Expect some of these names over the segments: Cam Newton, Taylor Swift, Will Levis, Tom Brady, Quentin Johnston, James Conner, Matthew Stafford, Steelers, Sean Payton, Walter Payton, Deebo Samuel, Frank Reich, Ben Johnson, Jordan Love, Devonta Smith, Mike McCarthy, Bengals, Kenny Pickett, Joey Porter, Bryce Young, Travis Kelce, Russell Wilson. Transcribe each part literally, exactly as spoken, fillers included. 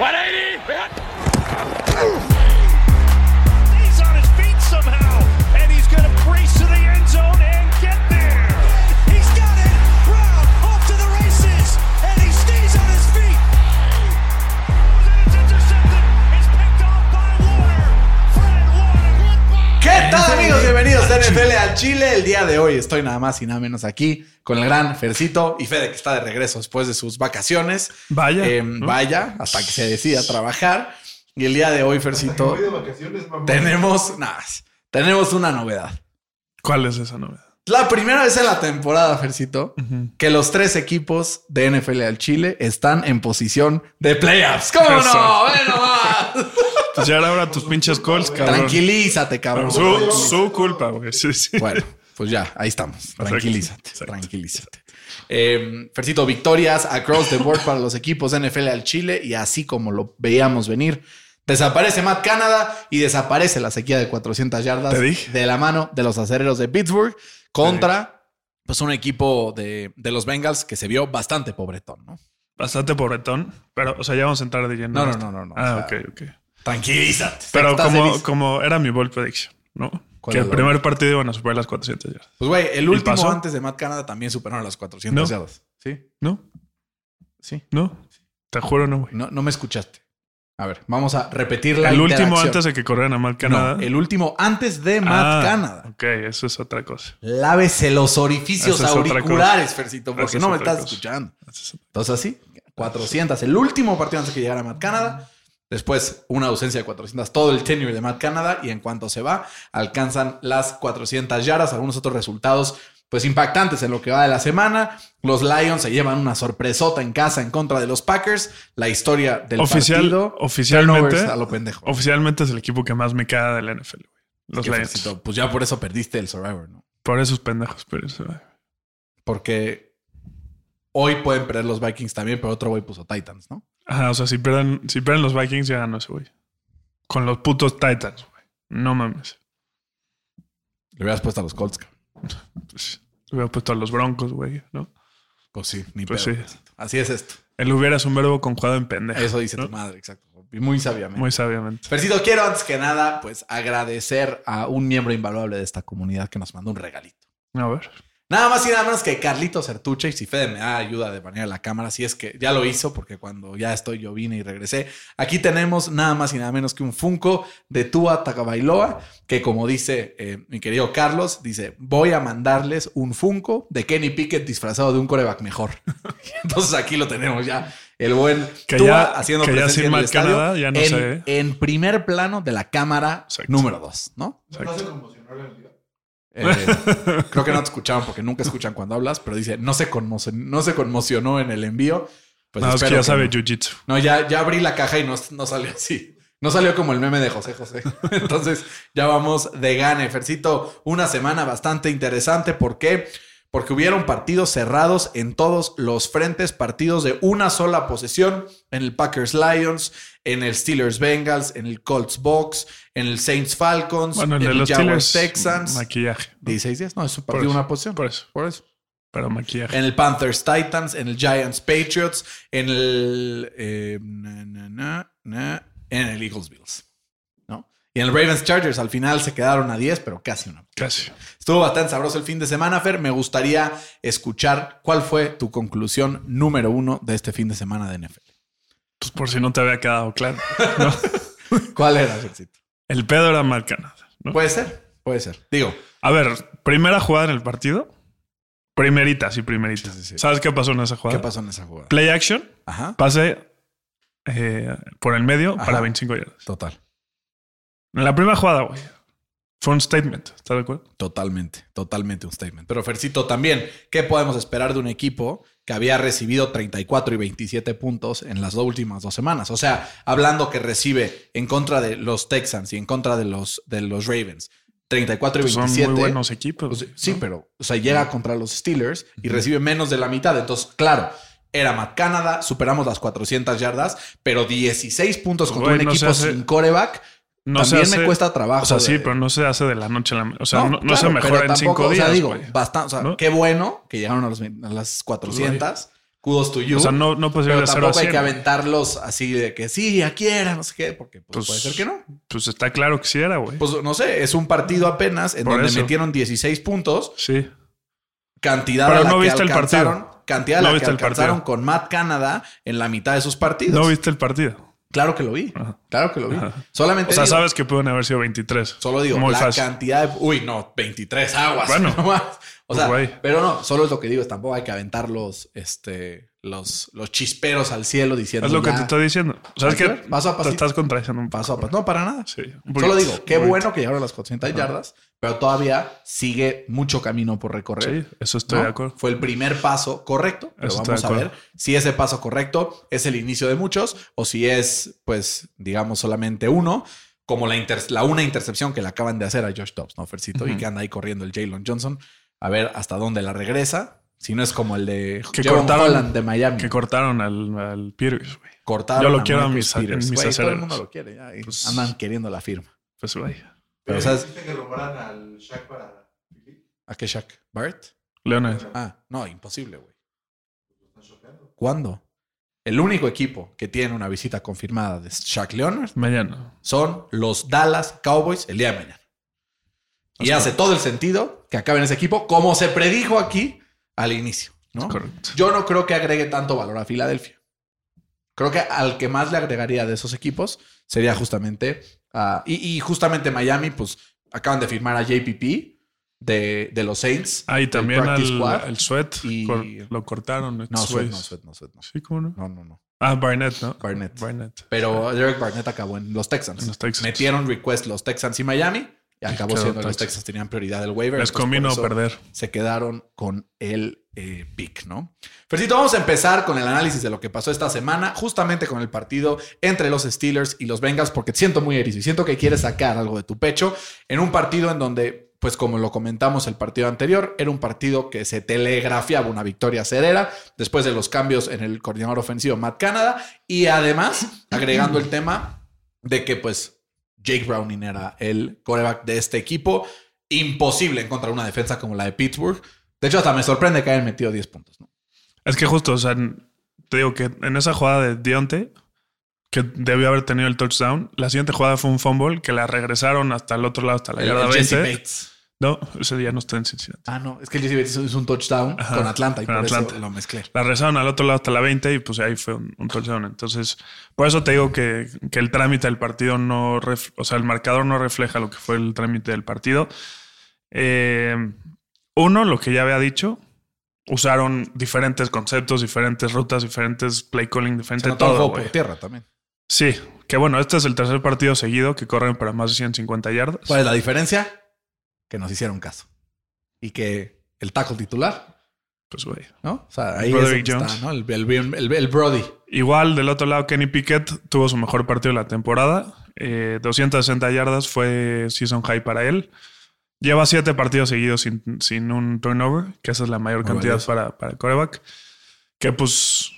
one eighty. He's on his feet somehow, and he's going to race to the end zone and get there. He's got it. Brown off to the races, and he stays on his feet. It's intercepted. It's picked off by Warner. Fred Warner. ¿Qué tal, amigos? Bienvenidos a N F L al Chile. El día de hoy estoy nada más y nada menos aquí con el gran Fercito y Fede, que está de regreso después de sus vacaciones. Vaya. Eh, vaya, hasta que se decida trabajar. Y el día de hoy, Fercito, tenemos, nada, tenemos una novedad. ¿Cuál es esa novedad? La primera vez en la temporada, Fercito, uh-huh. que los tres equipos de N F L al Chile están en posición de playoffs. ¿Cómo Eso. no? ¡Ven nomás! Pues ya ahora tus pinches calls, cabrón. Tranquilízate, cabrón. Su, su culpa, güey. Sí, sí. Bueno. Pues ya, ahí estamos. Tranquilízate, Exacto. tranquilízate. Eh, Fercito, victorias across the board para los equipos N F L al Chile, y así como lo veíamos venir, desaparece Matt Canada y desaparece la sequía de cuatrocientas yardas de la mano de los acereros de Pittsburgh contra pues, un equipo de, de los Bengals que se vio bastante pobretón, ¿no? Bastante pobretón, pero, o sea, ya vamos a entrar de lleno. No, no, no, no, no. Ah, o sea, ok, ok. Tranquilízate. Pero como, como era mi bold prediction, ¿no? Que el primer partido iban a superar las cuatrocientas yardas. Pues, güey, el último ¿El antes de Matt Canada también superaron las cuatrocientas no. yardas. ¿Sí? ¿No? ¿Sí? ¿No? Te juro no, güey. No, no me escuchaste. A ver, vamos a repetir la El último antes de que corrieran a Matt Canada. No, el último antes de Matt ah, Canada. Ok, eso es otra cosa. Lávese los orificios es auriculares, Fercito, porque es no me estás cosa. escuchando. Es Entonces, así, cuatrocientas. El último partido antes de que llegara Matt Canada. Después, una ausencia de cuatrocientas, todo el tenure de Matt Canada, y en cuanto se va, alcanzan las cuatrocientas yardas. Algunos otros resultados pues impactantes en lo que va de la semana. Los Lions se llevan una sorpresota en casa en contra de los Packers. La historia del Oficial, partido. Oficialmente, a lo pendejo. Oficialmente es el equipo que más me caga de la N F L. Los Lions. Felicito. Pues ya por eso perdiste el Survivor, ¿no? Por esos pendejos, pero el Survivor. Porque hoy pueden perder los Vikings también, pero otro güey puso Titans, ¿no? Ajá, o sea, si pierden, si pierden los Vikings, ya ganó ese güey. Con los putos Titans, güey. No mames. Le hubieras puesto a los Colts, cabrón. Pues, le hubiera puesto a los Broncos, güey, ¿no? Pues sí, ni pues pedo. Sí. Así es esto. El hubiera es un verbo conjugado en pendejo. Eso dice ¿no? tu madre, exacto. Y muy sabiamente. Muy sabiamente. Fercito, quiero antes que nada, pues, agradecer a un miembro invaluable de esta comunidad que nos mandó un regalito. A ver... Nada más y nada menos que Carlito Sertuche. Y si Fede me da ayuda de manera la cámara, si es que ya lo hizo, porque cuando ya estoy yo vine y regresé. Aquí tenemos nada más y nada menos que un Funko de Tua Tagovailoa, que como dice eh, mi querido Carlos, dice, voy a mandarles un Funko de Kenny Pickett disfrazado de un quarterback mejor. Entonces aquí lo tenemos ya. El buen que Tua ya, haciendo que presencia ya en el estadio, Canadá, ya no en, sé. en primer plano de la cámara Exacto. número dos, ¿no? Exacto. No se conmocionó la realidad. Eh, creo que no te escuchaban porque nunca escuchan cuando hablas, pero dice, no se, conmocionó, no se conmocionó en el envío. Pues no, es que ya sabe no. jiu-jitsu. No, ya, ya abrí la caja y no, no salió así. No salió como el meme de José José. Entonces ya vamos de gane, Fercito. Una semana bastante interesante. ¿Por qué? Porque hubieron partidos cerrados en todos los frentes, partidos de una sola posesión en el Packers Lions, en el Steelers Bengals, en el Colts Bucks, en el Saints Falcons, bueno, en, en el Jaguars Texans. Maquillaje. dieciséis diez, no, es un partido de una posición. Por eso, por eso. Pero maquillaje. En el Panthers Titans, en el Giants Patriots, en el. Eh, na, na, na, na, en el Eagles Bills. Y en el Ravens Chargers al final se quedaron a diez, pero casi una. Casi. Estuvo bastante sabroso el fin de semana, Fer. Me gustaría escuchar cuál fue tu conclusión número uno de este fin de semana de N F L. Pues por si no te había quedado claro. ¿no? ¿Cuál era, Fercito? El pedo era Matt Canada, ¿no? Puede ser, puede ser. Digo. A ver, primera jugada en el partido. Primeritas y primeritas. Sí, sí, sí. ¿Sabes qué pasó en esa jugada? ¿Qué pasó en esa jugada? Play action. Ajá. Pase eh, por el medio Ajá. para veinticinco yardas. Total. En la primera jugada, güey, fue un statement. ¿Estás de acuerdo? Totalmente, totalmente un statement. Pero Fercito, también, ¿qué podemos esperar de un equipo que había recibido treinta y cuatro y veintisiete puntos en las últimas dos semanas? O sea, hablando que recibe en contra de los Texans y en contra de los, de los Ravens, treinta y cuatro y veintisiete. Son muy buenos equipos. Pues, sí, ¿no? pero o sea, llega contra los Steelers y uh-huh. recibe menos de la mitad. Entonces, claro... Era Matt Canada, superamos las cuatrocientas yardas, pero dieciséis puntos contra Güey, un no equipo hace, sin quarterback. No también hace, me cuesta trabajo. O sea, de, sí, pero no se hace de la noche a la... O sea, no, no, claro, no se mejora en tampoco, cinco días. O sea, digo, bastante, o sea, ¿no? Qué bueno que llegaron a, los, a las cuatrocientas, pues, kudos to you. O sea, no, no puede ser de cero a cien. Tampoco hay que aventarlos así de que sí, aquí era, no sé qué, porque pues, pues, puede ser que no. Pues está claro que sí era, güey. Pues no sé, es un partido apenas en Por donde eso. metieron dieciséis puntos. Sí. Cantidad Pero a la no que viste alcanzaron, el partido. Cantidad a la no que alcanzaron con Matt Canada en la mitad de esos partidos. No viste el partido. Claro que lo vi. Ajá. Claro que lo vi. Ajá. Solamente. O sea, digo, sabes que pueden haber sido veintitrés. Solo digo, Muy la fácil. cantidad de. Uy, no, veintitrés aguas. Bueno. Nomás. O sea, Uruguay. Pero no, solo es lo que digo, tampoco hay que aventar los, este, los, los chisperos al cielo diciendo. Es lo que te estoy diciendo. O sea, es que paso a pasito. Te estás contradiciendo un paso a paso. No, para nada. Sí, solo digo, qué bueno bonito. que llegaron las cuatrocientas yardas, pero todavía sigue mucho camino por recorrer. Sí, eso estoy ¿no? de acuerdo. Fue el primer paso correcto, pero eso vamos a ver si ese paso correcto es el inicio de muchos o si es, pues, digamos, solamente uno. Como la, inter- la una intercepción que le acaban de hacer a Josh Dobbs, ¿no, Fercito? Uh-huh. Y que anda ahí corriendo el Jalen Johnson. A ver hasta dónde la regresa. Si no es como el de Jordan Holland de Miami. Que cortaron al, al Peters, güey. Cortaron. Yo lo a quiero a mis, Peters, a mis wey, todo el mundo lo quiere. Ya, pues, andan queriendo la firma. Pues güey. Pero sabes que robaran al Shaq para... ¿A qué Shaq? ¿Bart? Leonard. Ah, no, imposible, güey. ¿Cuándo? El único equipo que tiene una visita confirmada de Shaq Leonard... Mañana. Son los Dallas Cowboys el día de mañana. Y o sea, hace todo el sentido que acabe en ese equipo, como se predijo aquí al inicio, ¿no? Correcto. Yo no creo que agregue tanto valor a Filadelfia. Creo que al que más le agregaría de esos equipos sería justamente... Uh, y, y justamente Miami, pues, acaban de firmar a J P P de, de los Saints. Ahí también al, squad, el Sweat. Y... Cor- lo cortaron. No, sweat, no, Sweat, no, Sweat, no. Sí, ¿cómo no? No, no, no. Ah, Barnett, ¿no? Barnett. Barnett. Pero Derek Barnett acabó en los Texans. En los Texans. Metieron request los Texans y Miami... Y acabó siendo tacho. Los Texans tenían prioridad del waiver. Les convino perder. Se quedaron con el eh, pick, ¿no? Fercito, vamos a empezar con el análisis de lo que pasó esta semana, justamente con el partido entre los Steelers y los Bengals, porque te siento muy erizo y siento que quieres sacar algo de tu pecho en un partido en donde, pues como lo comentamos el partido anterior, era un partido que se telegrafiaba una victoria cerera después de los cambios en el coordinador ofensivo Matt Canada y además agregando el tema de que pues Jake Browning era el quarterback de este equipo. Imposible encontrar una defensa como la de Pittsburgh. De hecho, hasta me sorprende que hayan metido diez puntos, ¿no? Es que justo, o sea, te digo que en esa jugada de Dionte, que debió haber tenido el touchdown, la siguiente jugada fue un fumble que la regresaron hasta el otro lado, hasta la yarda veinte. Jesse Bates. No, ese día no está en Cincinnati. Ah, no. Es que el Jesse Bates hizo un touchdown Ajá, con Atlanta y con por Atlanta. Eso lo mezclé. La regresaron al otro lado hasta la veinte y pues ahí fue un, un touchdown. Entonces, por eso te digo que, que el trámite del partido no... Ref, o sea, el marcador no refleja lo que fue el trámite del partido. Eh, uno, lo que ya había dicho, usaron diferentes conceptos, diferentes rutas, diferentes play calling, diferente Se todo. todo por tierra también. Sí. Que bueno, este es el tercer partido seguido que corren para más de ciento cincuenta yardas. ¿Cuál es la diferencia? Que nos hicieron caso. Y que el tackle titular... Pues güey. ¿No? O sea, ahí Broderick es Jones. Está, ¿no? El, el, el, el Brody. Igual, del otro lado, Kenny Pickett tuvo su mejor partido de la temporada. Eh, doscientas sesenta yardas fue season high para él. Lleva siete partidos seguidos sin, sin un turnover, que esa es la mayor Muy cantidad valioso. para, para el quarterback. Que pues...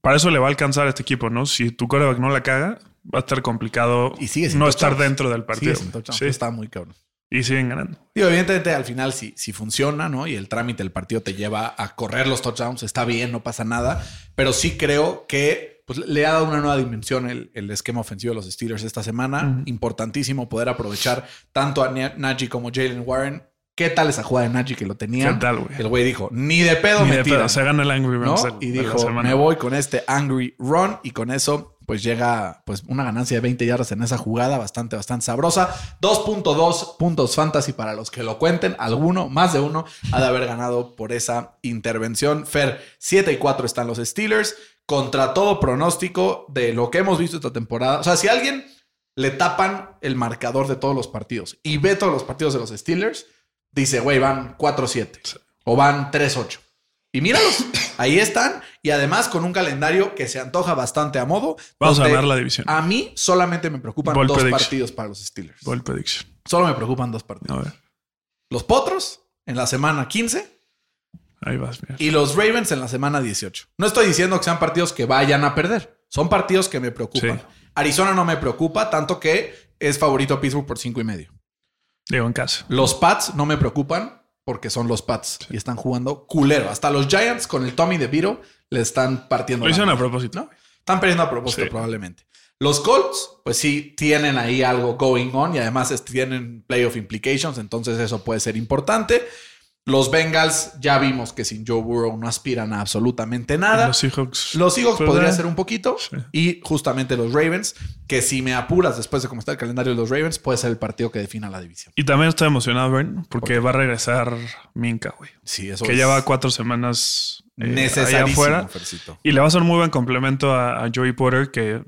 Para eso le va a alcanzar a este equipo, ¿no? Si tu quarterback no la caga, va a estar complicado y sigue no estar chance. dentro del partido. Sí, está muy cabrón. Y siguen ganando. Y evidentemente al final si, si funciona, ¿no? Y el trámite del partido te lleva a correr los touchdowns, está bien, no pasa nada. Pero sí creo que pues, le ha dado una nueva dimensión el, el esquema ofensivo de los Steelers esta semana. Uh-huh. Importantísimo poder aprovechar tanto a Najee como Jalen Warren. ¿Qué tal esa jugada de Najee que lo tenía? ¿Qué tal, güey? El güey dijo, ni de pedo ni me de pedo. Se gana el Angry Run. ¿No? Y dijo, me voy con este Angry Run. Y con eso, pues llega pues, una ganancia de veinte yardas en esa jugada. Bastante, bastante sabrosa. dos punto dos puntos fantasy para los que lo cuenten. Alguno, más de uno, ha de haber ganado por esa intervención. Fer, siete y cuatro están los Steelers. Contra todo pronóstico de lo que hemos visto esta temporada. O sea, si a alguien le tapan el marcador de todos los partidos y ve todos los partidos de los Steelers... Dice, güey, van cuatro siete sí. o van tres ocho. Y míralos, ahí están. Y además con un calendario que se antoja bastante a modo. Vamos a ganar la división. A mí solamente me preocupan Ball dos prediction. partidos para los Steelers. Ball prediction. Solo me preocupan dos partidos. A ver. Los Potros en la semana quince. Ahí vas, mira. Y los Ravens en la semana dieciocho. No estoy diciendo que sean partidos que vayan a perder. Son partidos que me preocupan. Sí. Arizona no me preocupa, tanto que es favorito a Pittsburgh por cinco y medio. Digo, en casa. Los Pats no me preocupan porque son los Pats sí. y están jugando culero. Hasta los Giants con el Tommy DeVito le están partiendo. Lo hicieron a propósito. ¿No? Están perdiendo a propósito, sí. Probablemente. Los Colts, pues sí, tienen ahí algo going on y además tienen playoff implications, entonces eso puede ser importante. Los Bengals, ya vimos que sin Joe Burrow no aspiran a absolutamente nada. Los Seahawks. Los Seahawks podría ser un poquito. Sí. Y justamente los Ravens, que si me apuras después de cómo está el calendario de los Ravens, puede ser el partido que defina la división. Y también estoy emocionado, Bern, porque ¿Por va a regresar Minka, güey. Sí, eso que es... lleva cuatro semanas... Eh, necesarísimo, allá afuera, Fercito. Y le va a hacer un muy buen complemento a, a Joey Porter, que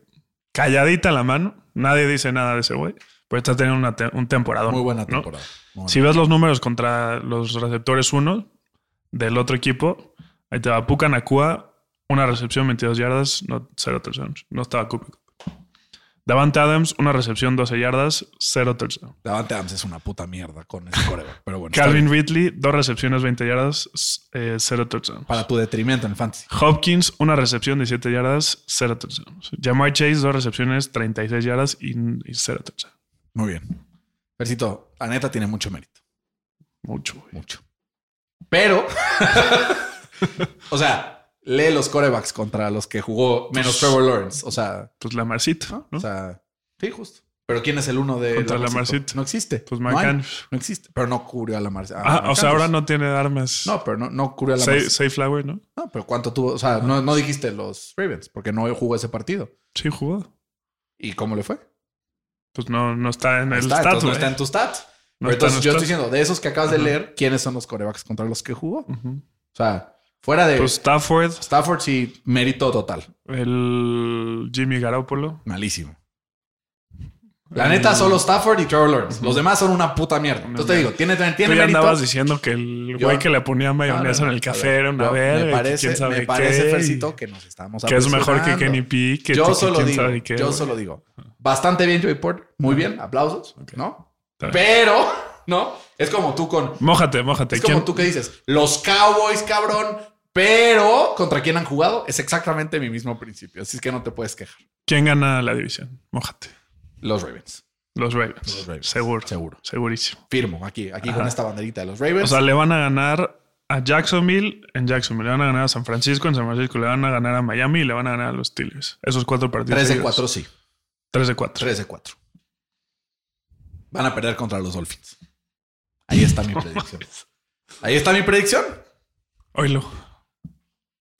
calladita la mano, nadie dice nada de ese güey, pero está teniendo una te- un temporadón. Muy buena temporada. ¿No? Muy si buena. Ves los números contra los receptores uno del otro equipo, ahí te va Puka Nakua, una recepción, veintidós yardas, no, cero touchdowns. No estaba Cooper. Davante Adams, una recepción, doce yardas, cero touchdowns. Davante Adams es una puta mierda con ese coreback, pero bueno. Calvin Ridley, dos recepciones, veinte yardas, eh, cero touchdowns. Para tu detrimento en el fantasy. Hopkins, una recepción, diecisiete yardas, cero touchdowns. Jamar Chase, dos recepciones, treinta y seis yardas y, y cero touchdowns. Muy bien. Fercito, la neta tiene mucho mérito. Mucho, güey. Mucho. Pero, o sea... Lee los quarterbacks contra los que jugó menos Trevor Lawrence. O sea... Pues Lamarcito, ¿no? O sea... Sí, justo. Pero ¿quién es el uno de contra Lamarcito? Lamarcito. No existe. Pues Mike no, no existe. Pero no cubrió a Lamarcito. Ah, Marc o sea, Andrews. Ahora no tiene armas. No, pero no, no cubrió a Lamarcito. Zay Flowers, ¿no? No, pero ¿cuánto tuvo? O sea, ah. no, no dijiste los Ravens porque no jugó ese partido. Sí, jugó. ¿Y cómo le fue? Pues no, no está en no el está, stat. No está en tu stat. No pero entonces en yo stat. Estoy diciendo, de esos que acabas uh-huh. de leer, ¿quiénes son los quarterbacks contra los que jugó? Uh-huh. O sea... Fuera de... Pues Stafford. Stafford sí, mérito total. El Jimmy Garoppolo. Malísimo. La el... neta, solo Stafford y Trevor Lawrence. Uh-huh. Los demás son una puta mierda. Entonces no, te digo, tiene, tiene tú mérito. Tú andabas diciendo que el güey que le ponía mayonesa no, no, en el café era una verga. Me parece, quién sabe me parece qué, Fercito, que nos estamos que es mejor que Kenny Pickett. Que yo solo digo, qué, yo solo digo. Bastante bien, Joey Porter. Muy uh-huh. bien, aplausos. Okay. ¿No? Pero... No, es como tú con... Mójate, mójate. Es como ¿Quién? Tú que dices, los Cowboys, cabrón, pero ¿contra quién han jugado? Es exactamente mi mismo principio, así es que no te puedes quejar. ¿Quién gana la división? Mójate. Los Ravens. Los Ravens. Los Ravens. Seguro. Seguro. Segurísimo. Firmo aquí, aquí Ajá. con esta banderita de los Ravens. O sea, le van a ganar a Jacksonville en Jacksonville, le van a ganar a San Francisco en San Francisco, le van a ganar a Miami y le van a ganar a los Steelers. Esos cuatro partidos. Tres de cuatro, sí. Tres de cuatro. Tres de cuatro. Van a perder contra los Dolphins. Ahí está mi predicción. Ahí está mi predicción. Oílo.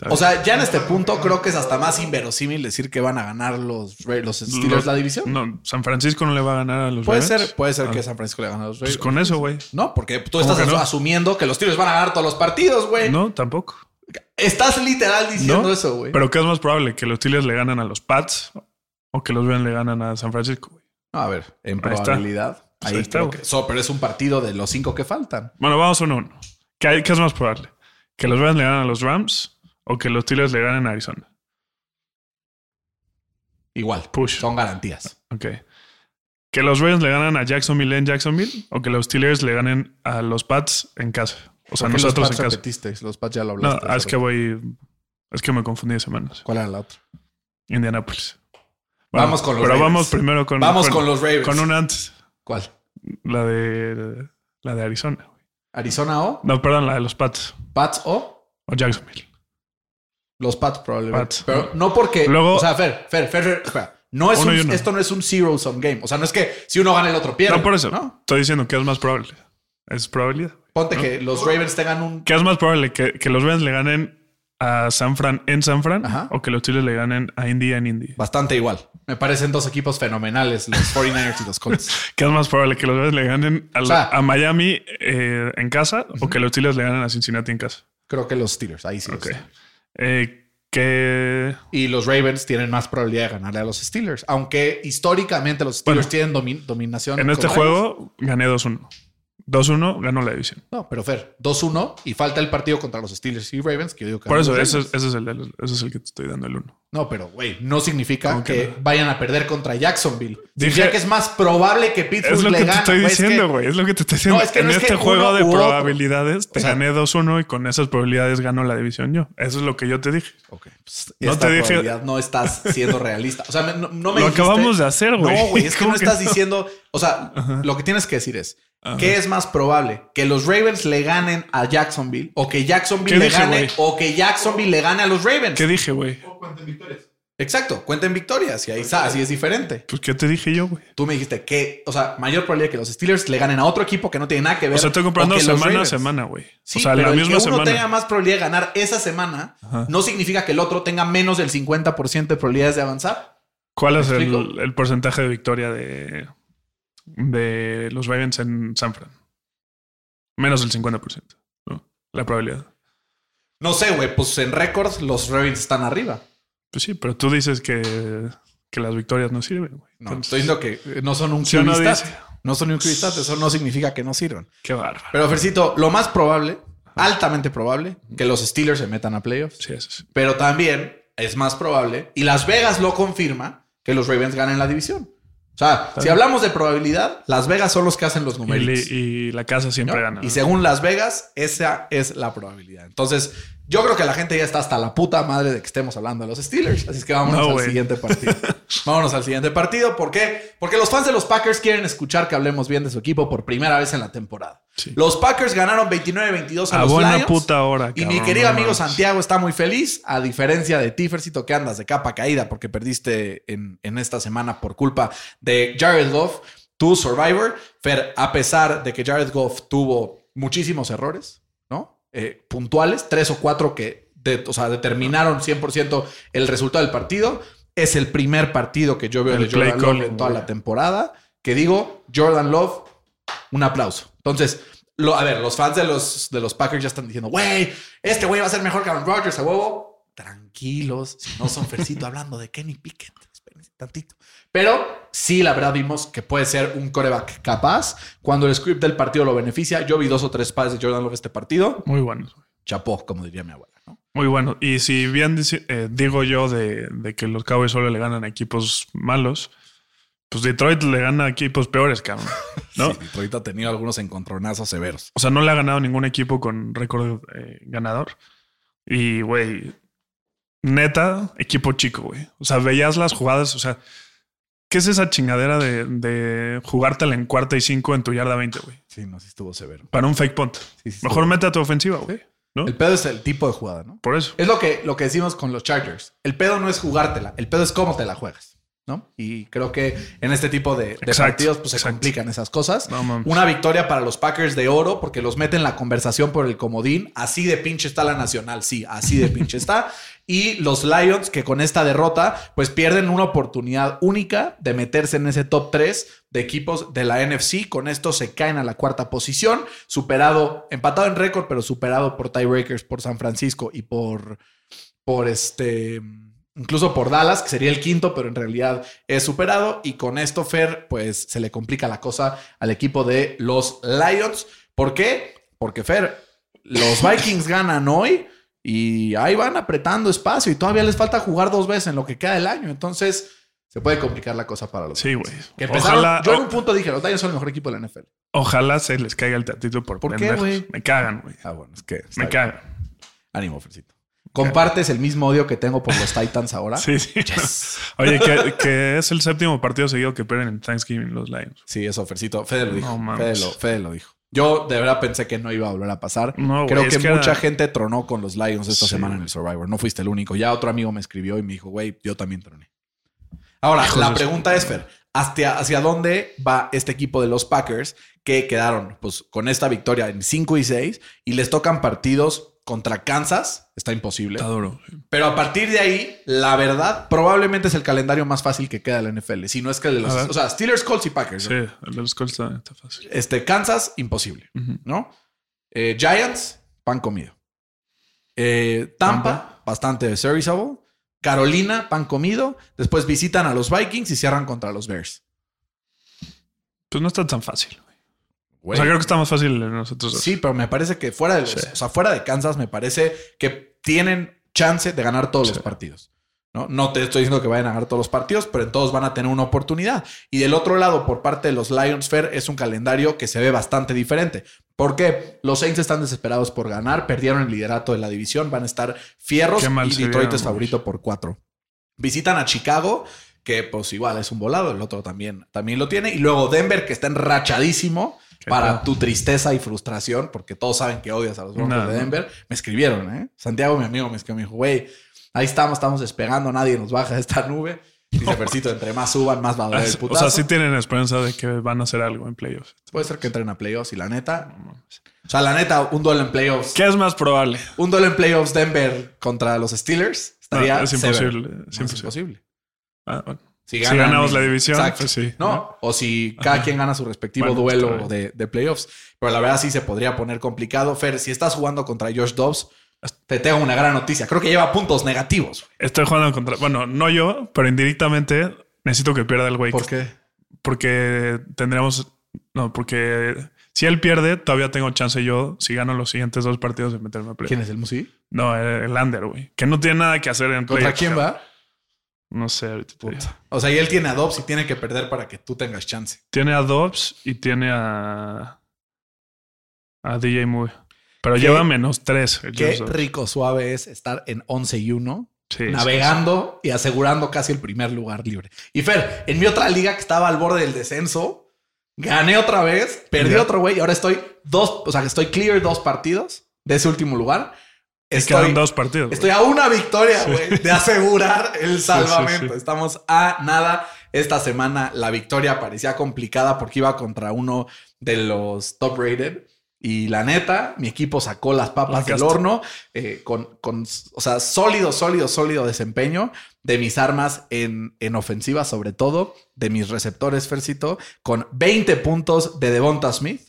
O sea, ya en este punto creo que es hasta más inverosímil decir que van a ganar los, los Steelers los, la división. No, San Francisco no le va a ganar a los Ravens. Puede ser, puede ser ah. que San Francisco le gane a los Ravens. Pues con eso, güey. No, porque tú estás que no? asumiendo que los Steelers van a ganar todos los partidos, güey. No, tampoco. Estás literal diciendo no, eso, güey. Pero ¿qué es más probable? ¿Que los Steelers le ganan a los Pats o que los Ravens le ganan a San Francisco, güey? No, a ver, en Ahí probabilidad... Está. Ahí sí, está, que, so, pero es un partido de los cinco que faltan. Bueno, vamos uno a uno. ¿Qué, qué es más probable? ¿Que los Ravens le ganen a los Rams o que los Steelers le ganen a Arizona? Igual. Push. Son garantías. Ok. ¿Que los Ravens le ganen a Jacksonville en Jacksonville o que los Steelers le ganen a los Pats en casa? O sea, nosotros en casa. Los Pats ya lo hablaste. No, es que voy... Es que me confundí de semanas. ¿Cuál era la otra? Indianapolis. Bueno, vamos con los pero Ravens. Pero vamos primero con... Vamos con, con los Ravens. Con un antes... ¿Cuál? La de la de Arizona. ¿Arizona o? No, perdón, la de los Pats. ¿Pats o? O Jacksonville. Los Pats probablemente. Pats. Pero no porque... Luego, o sea, Fer, Fer, Fer, Fer, Fer no es un, esto no es un zero-sum game. O sea, no es que si uno gana el otro pierde. No, por eso. ¿No? Estoy diciendo que es más probable. Es probabilidad. Ponte ¿no? que los Ravens tengan un... ¿Qué es más probable? ¿Que, que los Ravens le ganen a San Fran en San Fran Ajá. o que los Steelers le ganen a Indy en Indy? Bastante igual. Me parecen dos equipos fenomenales, los cuarenta y nueve ers y los Colts. ¿Qué es más probable? ¿Que los Ravens le ganen a, la, o sea, a Miami eh, en casa uh-huh. o que los Steelers le ganen a Cincinnati en casa? Creo que los Steelers. Ahí sí. Okay. Los Steelers. Eh, que... Y los Ravens tienen más probabilidad de ganarle a los Steelers. Aunque históricamente los Steelers bueno, tienen domin- dominación. En este juego ellos. Gané dos uno. dos uno ganó la división. No, pero Fer, dos uno y falta el partido contra los Steelers y Ravens, que yo digo que... Por eso, ese es, ese, es el, ese es el que te estoy dando el uno. No, pero güey, no significa que no? vayan a perder contra Jacksonville. Diría que es más probable que Pittsburgh le gane. Es lo que te estoy diciendo, güey. Es lo que te estoy diciendo. No, es que en no este es que juego de probabilidades te o sea, gané dos uno y con esas probabilidades gano la división yo. Eso es lo que yo te dije. Ok. Pues no esta te probabilidad dije... no estás siendo realista. O sea, no, no me Lo dijiste... acabamos de hacer, güey. No, güey, es que no que estás no? diciendo... O sea, Ajá. lo que tienes que decir es... Ajá. ¿Qué es más probable? ¿Que los Ravens le ganen a Jacksonville? ¿O que Jacksonville le dije, gane? Wey? ¿O que Jacksonville le gane a los Ravens? ¿Qué dije, güey? O cuenten victorias. Exacto, cuenten victorias. Y ahí está, así es diferente. Pues, ¿qué te dije yo, güey? Tú me dijiste que, o sea, mayor probabilidad que los Steelers le ganen a otro equipo que no tiene nada que ver. O sea, estoy comprando semana a semana, güey. Sí, o sea, pero la misma el que semana. Uno tenga más probabilidad de ganar esa semana, ajá, no significa que el otro tenga menos del cincuenta por ciento de probabilidades de avanzar. ¿Cuál es el, el porcentaje de victoria de... de los Ravens en San Fran? Menos del cincuenta por ciento, ¿no? La probabilidad. No sé, güey. Pues en récords los Ravens están arriba. Pues sí, pero tú dices que, que las victorias no sirven, güey. No, entonces, estoy diciendo que no son un cubistat. No, no son un cubistat. Eso no significa que no sirvan. Qué bárbaro. Pero, Fercito, lo más probable, ajá, altamente probable, que los Steelers se metan a playoffs. Sí, eso sí. Pero también es más probable, y Las Vegas lo confirma, que los Ravens ganen la división. O sea, ¿sabes? Si hablamos de probabilidad, Las Vegas son los que hacen los numeritos. Y, y la casa siempre, ¿no?, gana. Y según Las Vegas, esa es la probabilidad. Entonces, yo creo que la gente ya está hasta la puta madre de que estemos hablando de los Steelers. Así es que vámonos no, al wey. siguiente partido. Vámonos al siguiente partido. ¿Por qué? Porque los fans de los Packers quieren escuchar que hablemos bien de su equipo por primera vez en la temporada. Sí. Los Packers ganaron veintinueve veintidós a, a los buena Lions. Puta hora, cabrón, y mi querido amigo Santiago está muy feliz, a diferencia de ti, Fercito, que andas de capa caída porque perdiste en, en esta semana por culpa de Jared Goff, tu Survivor. Fer, a pesar de que Jared Goff tuvo muchísimos errores, ¿no? Eh, puntuales, tres o cuatro que de, o sea, determinaron cien por ciento el resultado del partido. Es el primer partido que yo veo el de Jordan Love en toda la temporada. Que digo, Jordan Love, un aplauso. Entonces, lo, a ver, los fans de los, de los Packers ya están diciendo, güey, este güey va a ser mejor que Aaron Rodgers, a huevo. Tranquilos, si no son Fercito hablando de Kenny Pickett. Espérense tantito. Pero sí, la verdad, vimos que puede ser un quarterback capaz. Cuando el script del partido lo beneficia, yo vi dos o tres pases de Jordan Love este partido. Muy buenos. Chapó, como diría mi abuela, ¿no? Muy bueno. Y si bien eh, digo yo de, de que los Cowboys solo le ganan a equipos malos, pues Detroit le gana a equipos peores, cabrón, ¿no? Sí, Detroit ha tenido algunos encontronazos severos. O sea, no le ha ganado ningún equipo con récord eh, ganador. Y, güey, neta, equipo chico, güey. O sea, veías las jugadas. O sea, ¿qué es esa chingadera de, de jugártela en cuarta y cinco en tu yarda veinte, güey? Sí, no, sí estuvo severo. Para un fake punt. Sí, sí, mejor mete a tu ofensiva, güey, ¿no? El pedo es el tipo de jugada, ¿no? Por eso. Es lo que, lo que decimos con los Chargers. El pedo no es jugártela. El pedo es cómo te la juegas, ¿no? Y creo que en este tipo de, de exacto, partidos pues, se complican esas cosas. No, una victoria para los Packers de oro porque los meten en la conversación por el comodín. Así de pinche está la Nacional. Sí, así de pinche está. Y los Lions, que con esta derrota pues pierden una oportunidad única de meterse en ese top tres de equipos de la N F C. Con esto se caen a la cuarta posición. Superado, empatado en récord, pero superado por tiebreakers por San Francisco y por, por este... incluso por Dallas, que sería el quinto, pero en realidad es superado. Y con esto, Fer, pues se le complica la cosa al equipo de los Lions. ¿Por qué? Porque, Fer, los Vikings ganan hoy y ahí van apretando espacio. Y todavía les falta jugar dos veces en lo que queda del año. Entonces, se puede complicar la cosa para los Lions. Sí, güey. Que empezaron, ojalá, yo en un punto dije, los Lions son el mejor equipo de la N F L. Ojalá se les caiga el tatito por ¿Por qué, güey? Me cagan, güey. Ah, bueno, es que... Me cagan. Ánimo, Fercito. ¿Compartes el mismo odio que tengo por los Titans ahora? Sí, sí. Yes. Oye, que, que es el séptimo partido seguido que pierden en Thanksgiving los Lions. Sí, eso, Fercito. Fede lo dijo. No, Fede, lo, Fede lo dijo. Yo de verdad pensé que no iba a volver a pasar. No, Creo wey, que, que mucha era... gente tronó con los Lions esta sí, semana en el Survivor. No fuiste el único. Ya otro amigo me escribió y me dijo, güey, yo también troné. Ahora, Hijos la pregunta es, Fer, ¿hacia, ¿hacia dónde va este equipo de los Packers que quedaron pues con esta victoria en cinco y seis y les tocan partidos... Contra Kansas está imposible. Está duro. Pero a partir de ahí, la verdad, probablemente es el calendario más fácil que queda de la N F L. Si no es que el de los... O sea, Steelers, Colts y Packers. Sí, ¿no? El de los Colts está, está fácil. Este, Kansas, imposible, uh-huh, ¿no? Eh, Giants, pan comido. Eh, Tampa, Tampa, bastante serviceable. Carolina, pan comido. Después visitan a los Vikings y cierran contra los Bears. Pues no está tan fácil. Güey. O sea, creo que está más fácil de nosotros dos. Sí, pero me parece que fuera de los, sí. o sea, fuera de Kansas me parece que tienen chance de ganar todos sí. los partidos. ¿No? No te estoy diciendo que vayan a ganar todos los partidos, pero en todos van a tener una oportunidad. Y del otro lado, por parte de los Lions, Fair, es un calendario que se ve bastante diferente. Porque los Saints están desesperados por ganar, perdieron el liderato de la división, van a estar fierros y Detroit vieron, es favorito por cuatro. Visitan a Chicago, que pues igual es un volado, el otro también, también lo tiene. Y luego Denver, que está enrachadísimo. Para tu tristeza y frustración, porque todos saben que odias a los Broncos no, de Denver, me escribieron, ¿eh? Santiago, mi amigo, me escribió, me dijo, güey, ahí estamos, estamos despegando, nadie nos baja de esta nube. Y dice, Fercito, entre más suban, más va a doler el putazo. O sea, sí tienen esperanza de que van a hacer algo en playoffs. Puede ser que entren a playoffs y la neta... O sea, la neta, un duelo en playoffs... ¿Qué es más probable? Un duelo en playoffs Denver contra los Steelers estaría... No, es imposible. No, es imposible. Ah, bueno. Si, ganan, si ganamos la división, exacto, pues sí. ¿No? ¿no? O si cada Ajá. quien gana su respectivo bueno, duelo de, de playoffs. Pero la verdad sí se podría poner complicado. Fer, si estás jugando contra Josh Dobbs, te tengo una gran noticia. Creo que lleva puntos negativos. Güey. Estoy jugando contra... Bueno, no yo, pero indirectamente necesito que pierda el güey. ¿Por qué? Porque tendríamos... No, porque si él pierde, todavía tengo chance yo, si gano los siguientes dos partidos, de meterme a playoffs. ¿Quién es el Musi? No, el, el Under, güey. Que no tiene nada que hacer en playoffs. ¿Contra quién va? No sé, ahorita puta. O sea, y él tiene a Dobbs y tiene que perder para que tú tengas chance. Tiene a Dobbs y tiene a... a D J Moore. Pero lleva menos tres. Qué rico suave es estar en once y uno, sí, navegando sí, sí. y asegurando casi el primer lugar libre. Y Fer, en mi otra liga que estaba al borde del descenso, gané otra vez, perdí yeah. otro güey y ahora estoy dos, o sea, que estoy clear dos partidos de ese último lugar. Estoy, quedan dos partidos. Estoy wey. a una victoria, güey, sí. de asegurar el salvamento. Sí, sí, sí. Estamos a nada. Esta semana la victoria parecía complicada porque iba contra uno de los top rated. Y la neta, mi equipo sacó las papas del horno eh, con, con, o sea, sólido, sólido, sólido desempeño de mis armas en, en ofensiva, sobre todo de mis receptores, Fercito, con veinte puntos de Devonta Smith,